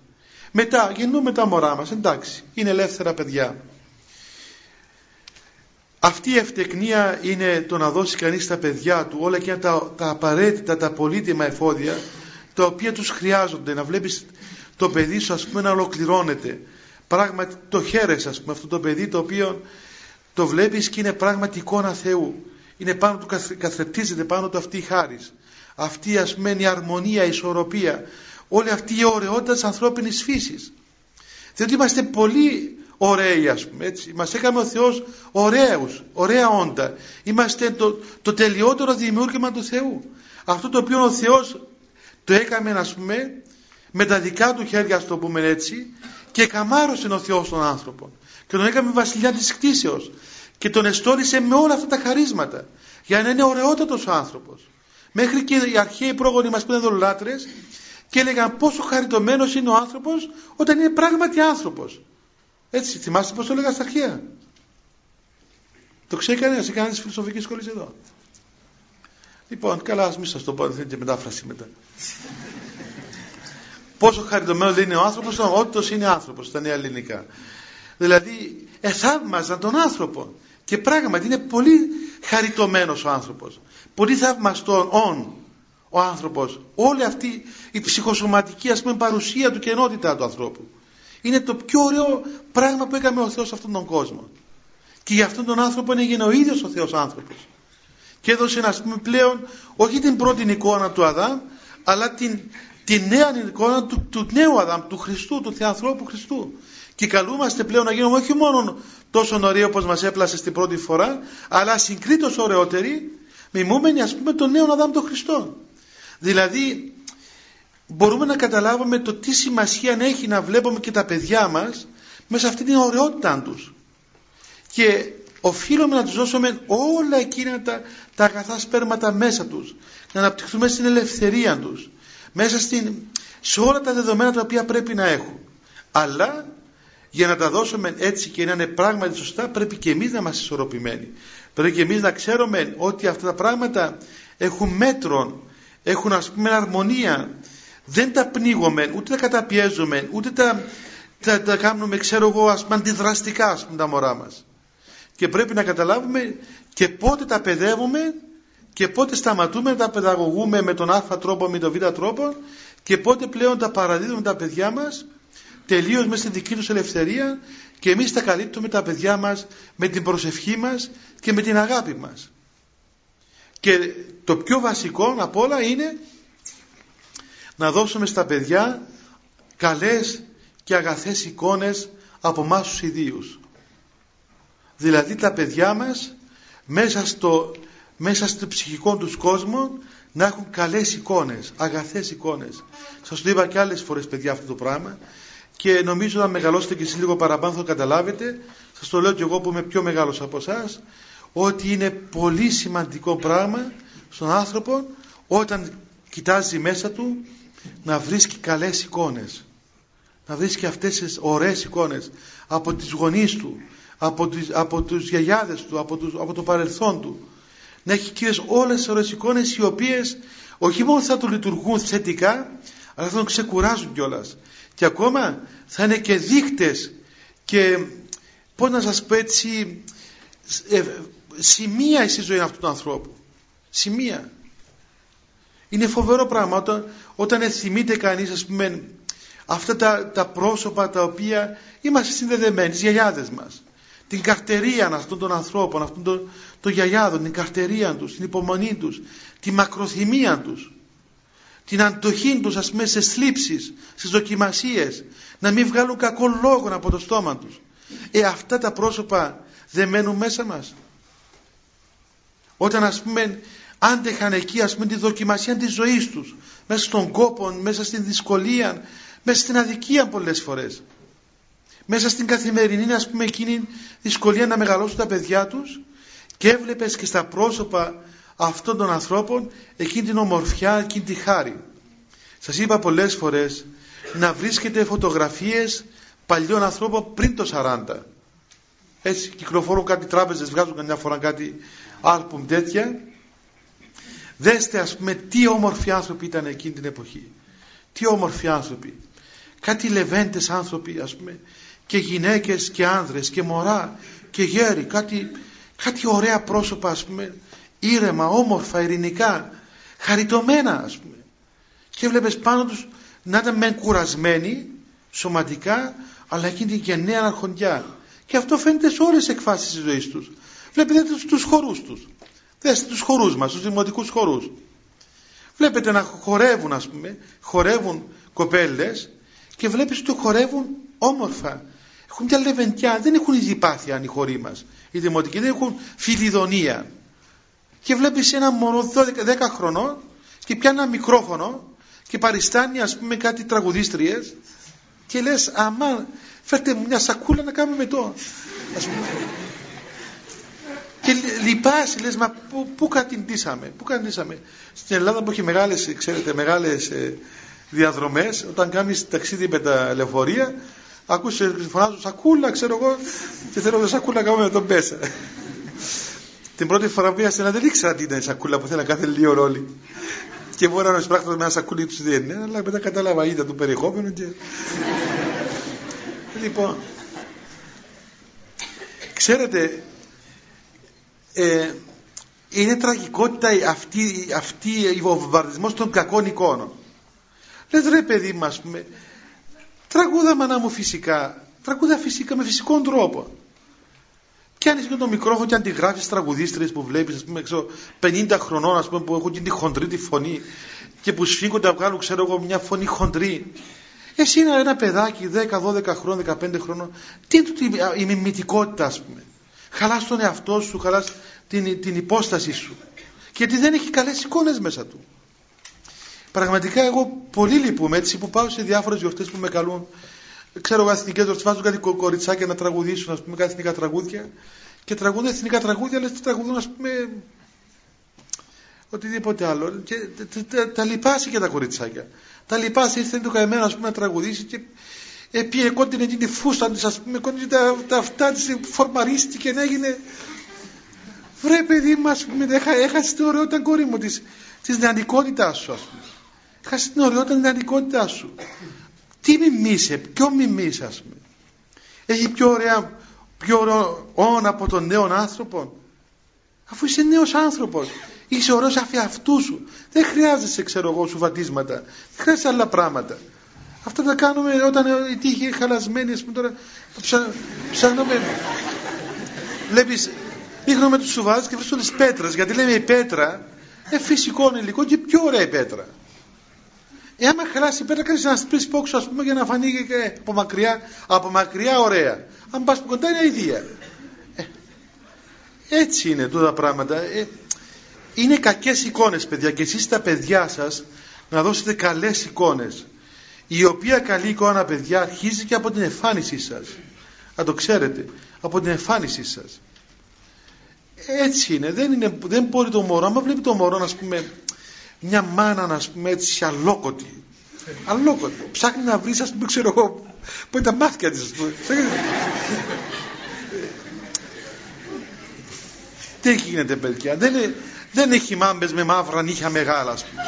Μετά γεννούμε τα μωρά μας, εντάξει, είναι ελεύθερα παιδιά. Αυτή η ευτεκνία είναι το να δώσει κανείς στα παιδιά του όλα και τα απαραίτητα, τα πολύτιμα εφόδια, τα οποία τους χρειάζονται. Να βλέπεις το παιδί σου, ας πούμε, να ολοκληρώνεται. Πράγματι το χαίρεσαι, ας πούμε, αυτό το παιδί το οποίο το βλέπεις και είναι πράγματι εικόνα Θεού. Είναι πάνω του, καθρεπτίζεται πάνω του αυτή η χάρις. Αυτή, ας πούμε, η αρμονία, η ισορροπία. Όλη αυτή η ωραιότητα της ανθρώπινης φύσης. Διότι είμαστε πολύ ωραίοι, ας πούμε, έτσι. Μας έκαμε ο Θεός ωραίους, ωραία όντα. Είμαστε το τελειότερο δημιούργημα του Θεού. Αυτό το οποίο ο Θεός το έκαμε, ας πούμε, με τα δικά του χέρια, ας το πούμε έτσι, και καμάρωσε ο Θεός τον άνθρωπο και τον έκαμε βασιλιά της κτήσεως και τον εστόρισε με όλα αυτά τα χαρίσματα για να είναι ωραιότατος ο άνθρωπος. Μέχρι και οι αρχαίοι πρόγονοι μας που ήταν δολολάτρες και έλεγαν πόσο χαριτωμένος είναι ο άνθρωπος όταν είναι πράγματι άνθρωπος. Έτσι, θυμάστε πως το έλεγα στα αρχαία? Το ξέρει κανένας, έκανε τις φιλοσοφικές σχολές εδώ. Λοιπόν, καλά, ας μην σας το πω, δεν θέλετε μετάφραση μετά. Πόσο χαριτωμένος είναι ο άνθρωπος, όντως είναι άνθρωπος, τα νέα ελληνικά. Δηλαδή, θαύμαζαν τον άνθρωπο. Και πράγματι είναι πολύ χαριτωμένος ο άνθρωπος. Πολύ θαυμαστόν ο άνθρωπος. Όλη αυτή η ψυχοσωματική, ας πούμε, παρουσία του και ενότητα του ανθρώπου. Είναι το πιο ωραίο πράγμα που έκαμε ο Θεός σε αυτόν τον κόσμο. Και για αυτόν τον άνθρωπο έγινε ο ίδιος ο Θεός άνθρωπος. Και έδωσε, ας πούμε, πλέον όχι την πρώτη εικόνα του Αδάμ, αλλά τη νέα εικόνα του νέου Αδάμ, του Χριστού, του Θεανθρώπου Χριστού. Και καλούμαστε πλέον να γίνουμε όχι μόνο τόσο ωραίοι όπως μας έπλασε στην πρώτη φορά, αλλά συγκρίτως ωραιότεροι, μιμούμενοι, ας πούμε, τον νέο Αδάμ τον Χριστό. Δηλαδή μπορούμε να καταλάβουμε το τι σημασία έχει να βλέπουμε και τα παιδιά μας μέσα αυτή την ωραιότητα τους. Και οφείλουμε να τους δώσουμε όλα εκείνα τα αγαθά σπέρματα μέσα τους, να αναπτυχθούμε στην ελευθερία τους, μέσα σε όλα τα δεδομένα τα οποία πρέπει να έχουν. Αλλά για να τα δώσουμε έτσι και να είναι πράγματι σωστά, πρέπει και εμείς να είμαστε ισορροπημένοι. Πρέπει και εμείς να ξέρουμε ότι αυτά τα πράγματα έχουν μέτρο, έχουν, ας πούμε, αρμονία. Δεν τα πνίγουμε, ούτε τα καταπιέζουμε, ούτε τα τα κάνουμε, ξέρω εγώ, ας πούμε, αντιδραστικά, ας πούμε, τα μωρά μας. Και πρέπει να καταλάβουμε και πότε τα παιδεύουμε και πότε σταματούμε να τα παιδαγωγούμε με τον α τρόπο, με τον β τρόπο, και πότε πλέον τα παραδίδουμε τα παιδιά μας τελείως μέσα στη δική τους ελευθερία, και εμείς τα καλύπτουμε τα παιδιά μας με την προσευχή μας και με την αγάπη μας. Και το πιο βασικό απ' όλα είναι να δώσουμε στα παιδιά καλές και αγαθές εικόνες από εμάς τους ιδίους. Δηλαδή τα παιδιά μας μέσα στο ψυχικό τους κόσμο να έχουν καλές εικόνες, αγαθές εικόνες. Σας το είπα και άλλες φορές, παιδιά, αυτό το πράγμα, και νομίζω να μεγαλώσετε και εσείς λίγο παραπάνω θα καταλάβετε. Σας το λέω και εγώ που είμαι πιο μεγάλος από εσάς, ότι είναι πολύ σημαντικό πράγμα στον άνθρωπο όταν κοιτάζει μέσα του να βρίσκει καλές εικόνες, να βρίσκει αυτές τις ωραίες εικόνες από τις γονείς του, από τους γιαγιάδες του, από το παρελθόν του, να έχει, κύριε, όλες τις ωραίες εικόνες, οι οποίες όχι μόνο θα του λειτουργούν θετικά, αλλά θα τον ξεκουράζουν κιόλας, και ακόμα θα είναι και δείκτες και, πώς να σας πω έτσι, σημεία στη ζωή αυτού του ανθρώπου, σημεία. Είναι φοβερό πράγμα όταν θυμείται κανείς, ας πούμε, αυτά τα πρόσωπα τα οποία είμαστε συνδεδεμένοι, τις γιαγιάδες μας, την καρτερία αυτών των ανθρώπων, αυτών των γιαγιάδων, την καρτερία τους, την υπομονή τους, τη μακροθυμία τους, την αντοχή τους, ας πούμε, σε θλίψεις, στις δοκιμασίες, να μην βγάλουν κακό λόγο από το στόμα τους. Αυτά τα πρόσωπα δεν μένουν μέσα μας. Όταν, ας πούμε, άντεχαν εκεί, ας πούμε, τη δοκιμασία της ζωής τους, μέσα στον κόπο, μέσα στην δυσκολία, μέσα στην αδικία πολλές φορές, μέσα στην καθημερινή, ας πούμε, εκείνη δυσκολία να μεγαλώσουν τα παιδιά τους, και έβλεπες και στα πρόσωπα αυτών των ανθρώπων εκείνη την ομορφιά, εκείνη τη χάρη. Σας είπα πολλές φορές να βρίσκετε φωτογραφίες παλιών ανθρώπων πριν το 40. Έτσι κυκλοφορούν κάτι τράπεζες, βγάζουν καμιά φορά κάτι άλπουμ τέτοια. Δέστε, ας πούμε, τι όμορφοι άνθρωποι ήταν εκείνη την εποχή. Τι όμορφοι άνθρωποι. Κάτι λεβέντες άνθρωποι, ας πούμε, και γυναίκες και άνδρες και μωρά και γέροι. Κάτι ωραία πρόσωπα, ας πούμε, ήρεμα, όμορφα, ειρηνικά, χαριτωμένα, ας πούμε. Και βλέπεις πάνω τους να ήταν μεν κουρασμένοι σωματικά, αλλά εκείνη την γενναία αρχοντιά. Και αυτό φαίνεται σε όλες τις εκφάσεις της ζωής τους. Βλέπετε τους χορούς τους. Δέστε τους χορούς μας, τους δημοτικούς χορούς. Βλέπετε να χορεύουν, ας πούμε, χορεύουν κοπέλες, και βλέπεις ότι χορεύουν όμορφα. Έχουν μια λεβεντιά, δεν έχουν ειδιπάθεια οι χοροί μας, οι δημοτικοί, δεν έχουν φιλιδονία. Και βλέπεις ένα μωρό 12-10 χρονών και πιάνει ένα μικρόφωνο και παριστάνει, ας πούμε, κάτι τραγουδίστριες, και λες, αμάν, φέρτε μια σακούλα να κάνουμε το, ας πούμε. Και λυπάσαι, λες, μα πού κατηντήσαμε. Στην Ελλάδα που έχει μεγάλες, ξέρετε, μεγάλες διαδρομές, όταν κάνεις ταξίδι με τα λεωφορεία, ακούσε, φωνάζω σακούλα, ξέρω εγώ, και θέλω το σακούλα να κάνουμε με τον Πέσα. Την πρώτη φορά που πήγα στην Ελλάδα δεν ήξερα τι ήταν η σακούλα που θέλανε κάθε λίγο όλοι. Και μπορεί να σπράχτω με ένα σακούλι του δεν είναι, αλλά μετά κατάλαβα, είδα το περιεχόμενο και. Λοιπόν, ξέρετε, είναι τραγικότητα αυτή ο βομβαρδισμός των κακών εικόνων. Λες, ρε παιδί μου, ας πούμε, τραγούδα, μανά μου, φυσικά. Τραγούδα φυσικά, με φυσικόν τρόπο. Και αν είσαι το μικρόφωνο και αντιγράφεις τραγουδίστρες που βλέπεις, ας πούμε, ξέρω, 50 χρονών, ας πούμε, που έχουν την χοντρή τη φωνή και που σφίγγονται να βγάλουν, ξέρω εγώ, μια φωνή χοντρή. Εσύ είναι ένα παιδάκι 10-12 χρόνων, 15 χρόνων. Τι είναι τούτη η μιμητικότητα, ας πούμε. Χαλάς τον εαυτό σου, χαλάς την υπόστασή σου. Γιατί δεν έχει καλές εικόνες μέσα του. Πραγματικά εγώ πολύ λυπούμαι, έτσι, που πάω σε διάφορες γιορτές που με καλούν. Ξέρω, εθνικές γιορτές, βάζουν κάτι κοριτσάκια να τραγουδήσουν, ας πούμε, κάτι εθνικά τραγούδια. Και τραγουδούν εθνικά τραγούδια, αλλά τι τραγουδούν, ας πούμε, οτιδήποτε άλλο. Και τα λυπάσαι και τα κοριτσάκια. Τα λυπάσαι, ήρθε το καημένο, ας πούμε, να τραγουδήσει και πήγε κόντινε την φούστα της, ας πούμε, κόντινε τα αυτά της, φορμαρίστηκε και έγινε. Βρε παιδί μου, ας πούμε, έχασε την ωραιότητα, κόρη μου, της νεανικότητάς σου, ας πούμε. Έχασε την ωραιότητα νεανικότητάς σου. Τι μιμήσε, ποιο μιμήσε, ας πούμε. Έχει πιο ωραίο όν από τον νέο άνθρωπο. Αφού είσαι νέος άνθρωπος, είσαι ωραίος αφιαυτού σου. Δεν χρειάζεσαι, ξέρω εγώ, σου βατίσματα. Δεν χρειάζεσαι άλλα πράγματα. Αυτά τα κάνουμε όταν η τύχη είναι χαλασμένη, ας πούμε, τώρα ψάχνουμε. Βλέπεις, ρίχνουμε με τους σουβάδες και βρίσκονται τις πέτρες, γιατί λέμε η πέτρα είναι φυσικό υλικό και πιο ωραία η πέτρα. Άμα χαλάσει η πέτρα, κάνεις ένα σπίτι πόξο, ας πούμε, για να φανεί και από μακριά ωραία. Αν πας από κοντά είναι αηδία. Έτσι είναι τούτα τα πράγματα. Είναι κακές εικόνες, παιδιά, και εσείς τα παιδιά σας να δώσετε καλές εικόνες. Η οποία καλή εικόνα, παιδιά, αρχίζει και από την εμφάνισή σας. Να το ξέρετε, από την εμφάνισή σας. Έτσι είναι. Δεν μπορεί το μωρό, άμα βλέπει το μωρό, ας πούμε, μια μάνα, ας πούμε, έτσι αλόκοτη. Αλόκοτη. Ψάχνει να βρει, ας πούμε, ξέρω εγώ, που είναι τα μάτια της, ας πούμε. Τι γίνεται, παιδιά. Δεν έχει μάμπες με μαύρα νύχια μεγάλα, ας πούμε.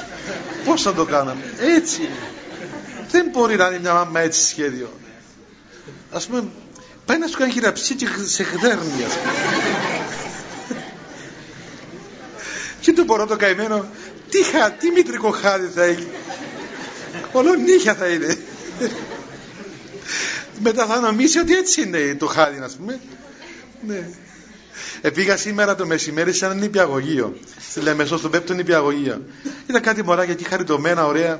Πώς θα το κάναμε. Έτσι είναι. Δεν μπορεί να είναι μια μάμα έτσι σχέδιο. Ας πούμε, πάει να σου κάνει χειραψή και σε χδέρνει, ας πούμε. Και το μπορώ το καημένο, τι μητρικό χάδι θα έχει. Όλο νύχια θα είναι. Μετά θα νομίσει ότι έτσι είναι το χάδι, ας πούμε. Ναι. Πήγα σήμερα το μεσημέρι σε ένα νηπιαγωγείο. Στη Λεμεσό, στον πέπτο νηπιαγωγείο. Ήταν κάτι μωράκια εκεί χαριτωμένα, ωραία.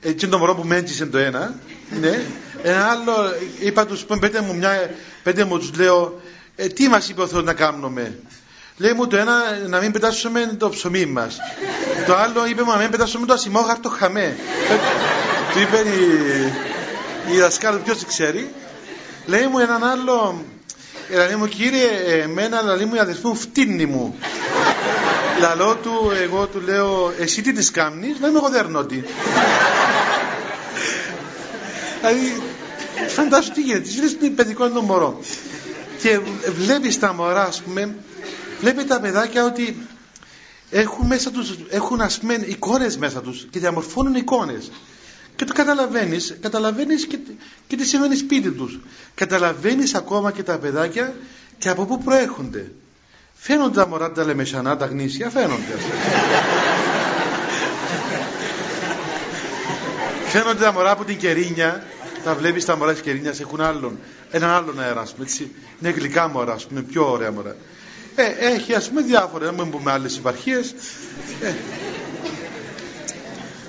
Εκείνο το μωρό που με έντυσε το ένα, ναι. Ένα άλλο, είπα τους, πέντε μου τους λέω, τι μας είπε ο Θεός να κάνουμε. Λέει μου το ένα, να μην πετάσουμε το ψωμί μας. Το άλλο είπε μου, να μην πετάσουμε το ασημόχαρτο χαμέ. Του είπε η δασκάλα, ποιος ξέρει. Λέει μου έναν άλλο, λέει μου, κύριε, εμένα, λέει μου, η αδερφή μου φτύνει μου. Λαλό του, εγώ του λέω, εσύ τι της κάμνεις, να είμαι εγώ δέρνωτη. Δηλαδή, φαντάσου τι γίνεται, της βλέπεις παιδικό το μωρό. Και βλέπεις τα μωρά, ας πούμε, βλέπει τα παιδάκια ότι έχουν, ας πούμε, εικόνες μέσα τους και διαμορφώνουν εικόνες. Και το καταλαβαίνεις και τι σημαίνει σπίτι τους. Καταλαβαίνεις ακόμα και τα παιδάκια και από πού προέρχονται. Φαίνονται τα μωρά τα λεμεσανά, τα γνήσια, φαίνονται. Φαίνονται τα μωρά από την Κερίνια, τα βλέπεις τα μωρά της Κερίνιας, έχουν έναν άλλον αέρα, ας πούμε, έτσι. Είναι γλυκά μωρά, ας πούμε, πιο ωραία μωρά. Έχει, ας πούμε, διάφορα, μην πούμε άλλες υπαρχίες.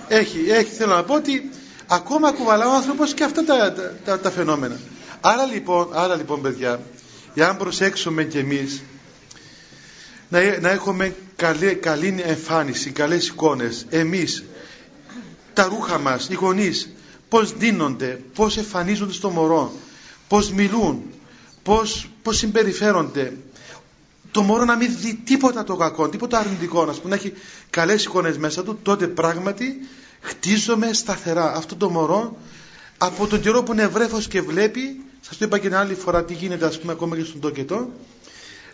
Έχει, θέλω να πω ότι ακόμα κουβαλά ο άνθρωπος και αυτά τα φαινόμενα. Άρα λοιπόν, παιδιά, για να προσέξουμε κι εμείς, να έχουμε καλή εμφάνιση, καλές εικόνες, εμείς, τα ρούχα μας, οι γονείς, πώς δίνονται, πώς εμφανίζονται στο μωρό, πώς μιλούν, πώς συμπεριφέρονται. Το μωρό να μην δει τίποτα το κακό, τίποτα αρνητικό, να πούμε, να έχει καλές εικόνες μέσα του, τότε πράγματι χτίζομαι σταθερά αυτό το μωρό από τον καιρό που είναι βρέφος και βλέπει. Σας το είπα και την άλλη φορά τι γίνεται, ας πούμε, ακόμα και στον τοκετό.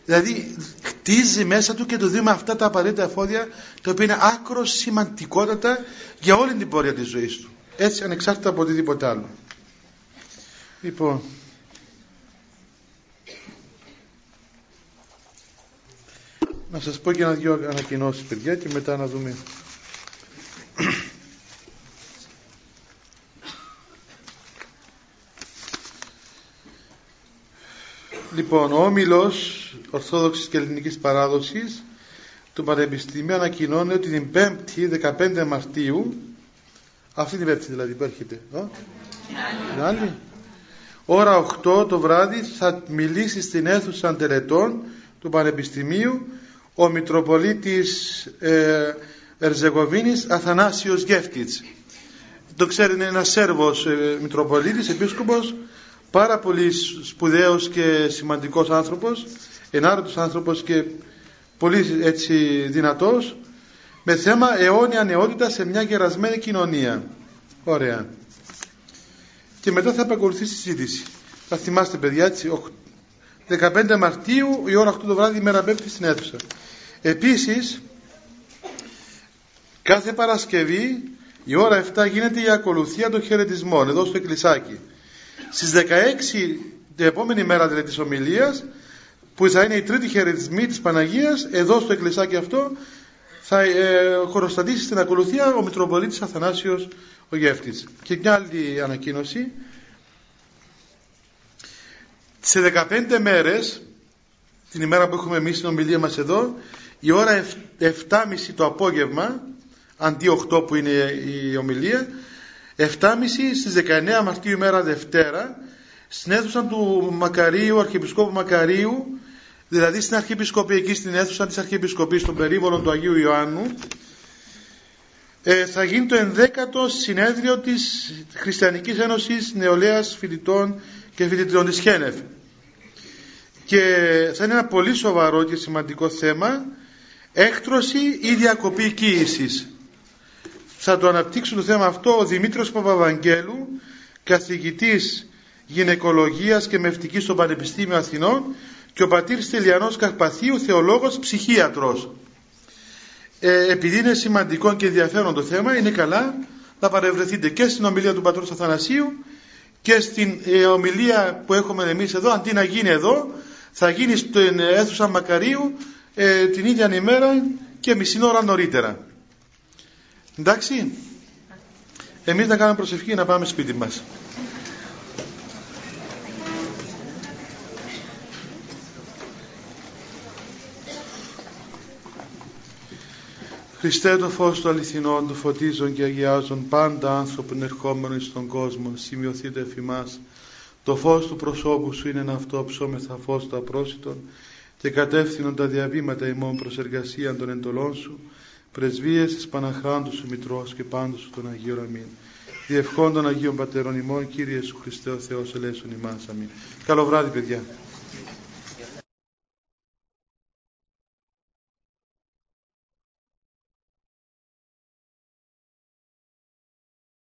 Δηλαδή χτίζει μέσα του και του δίνουμε αυτά τα απαραίτητα εφόδια, τα οποία είναι άκρο σημαντικότατα για όλη την πορεία της ζωής του. Έτσι, ανεξάρτητα από οτιδήποτε άλλο. Λοιπόν, να σας πω και ένα-δυο ανακοινώσεις, παιδιά, και μετά να δούμε. Λοιπόν, ο όμιλος Ορθόδοξης και Ελληνικής Παράδοσης του Πανεπιστημίου ανακοινώνει ότι την 5η 15 Μαρτίου, αυτή την Πέμπτη δηλαδή που έρχεται, ώρα 8 το βράδυ θα μιλήσει στην αίθουσα τελετών του Πανεπιστημίου ο Μητροπολίτης Ερζεγοβίνης Αθανάσιος Γεύτιτς. Το ξέρει, είναι ένας Σέρβος Μητροπολίτης, επίσκοπος, πάρα πολύ σπουδαίος και σημαντικός άνθρωπος, ενάρετος άνθρωπος και πολύ έτσι δυνατός, με θέμα αιώνια νεότητα σε μια γερασμένη κοινωνία. Ωραία. Και μετά θα επακολουθήσει η συζήτηση. Θα θυμάστε, παιδιά, έτσι, 15 Μαρτίου, η ώρα 8 το βράδυ, ημέρα Πέμπτη, στην αίθουσα. Επίσης, κάθε Παρασκευή Η ώρα 7 γίνεται η ακολουθία των χαιρετισμών εδώ στο εκκλησάκι. Στις 16 την επόμενη μέρα δηλαδή, της ομιλίας, που θα είναι η τρίτη χαιρετισμή της Παναγίας, εδώ στο εκκλησάκι αυτό θα χωροστατήσει στην ακολουθία ο Μητροπολίτης Αθανάσιος ο Γεύτης. Και μια άλλη ανακοίνωση. Σε 15 μέρες, την ημέρα που έχουμε εμείς την ομιλία μας εδώ, η ώρα 7.30 το απόγευμα, αντί 8 που είναι η ομιλία, 7.30 στις 19 Μαρτίου ημέρα Δευτέρα, στην αίθουσα του Μακαρίου, Αρχιεπισκόπου Μακαρίου, δηλαδή στην Αρχιεπισκοπή, εκεί στην αίθουσα της Αρχιεπισκοπής, στον περίβολο του Αγίου Ιωάννου, θα γίνει το 11ο συνέδριο της Χριστιανικής Ένωσης Νεολαίας Φοιτητών και Φοιτητριών της ΧΕΝΕΦ. Και θα είναι ένα πολύ σοβαρό και σημαντικό θέμα, έκτρωση ή διακοπή κοίησης. Θα το αναπτύξουν το θέμα αυτό ο Δημήτρης Παπαβαγγέλου, καθηγητής γυναικολογίας και μευτικής στο Πανεπιστήμιο Αθηνών, και ο πατήρ Στελιανός Καρπαθίου, θεολόγος ψυχίατρος. Επειδή είναι σημαντικό και ενδιαφέρον το θέμα, είναι καλά να παρευρεθείτε και στην ομιλία του πατρός Αθανασίου και στην ομιλία που έχουμε εμείς εδώ. Αντί να γίνει εδώ, θα γίνει στην αίθουσα Μακαρίου την ίδια ημέρα και μισή ώρα νωρίτερα. Εντάξει, εμείς να κάνουμε προσευχή να πάμε σπίτι μας. Χριστέ το φως του αληθινών, του φωτίζων και αγιάζων πάντα άνθρωπον ερχόμενοι στον κόσμο, σημειωθείτε εφ' ημάς. Το φως του προσώπου σου είναι ένα αυτό ψώμεθα φως του απρόσιτον και κατεύθυνον τα διαβήματα ημών προς εργασίαν των εντολών σου, πρεσβείες της Παναχράντου σου Μητρός και πάντου σου των Αγίων αμήν. Διευχών των Αγίων Πατέρων ημών, Κύριε Σου Χριστέ ο Θεός ελέησον ημάς αμήν. Καλό βράδυ παιδιά.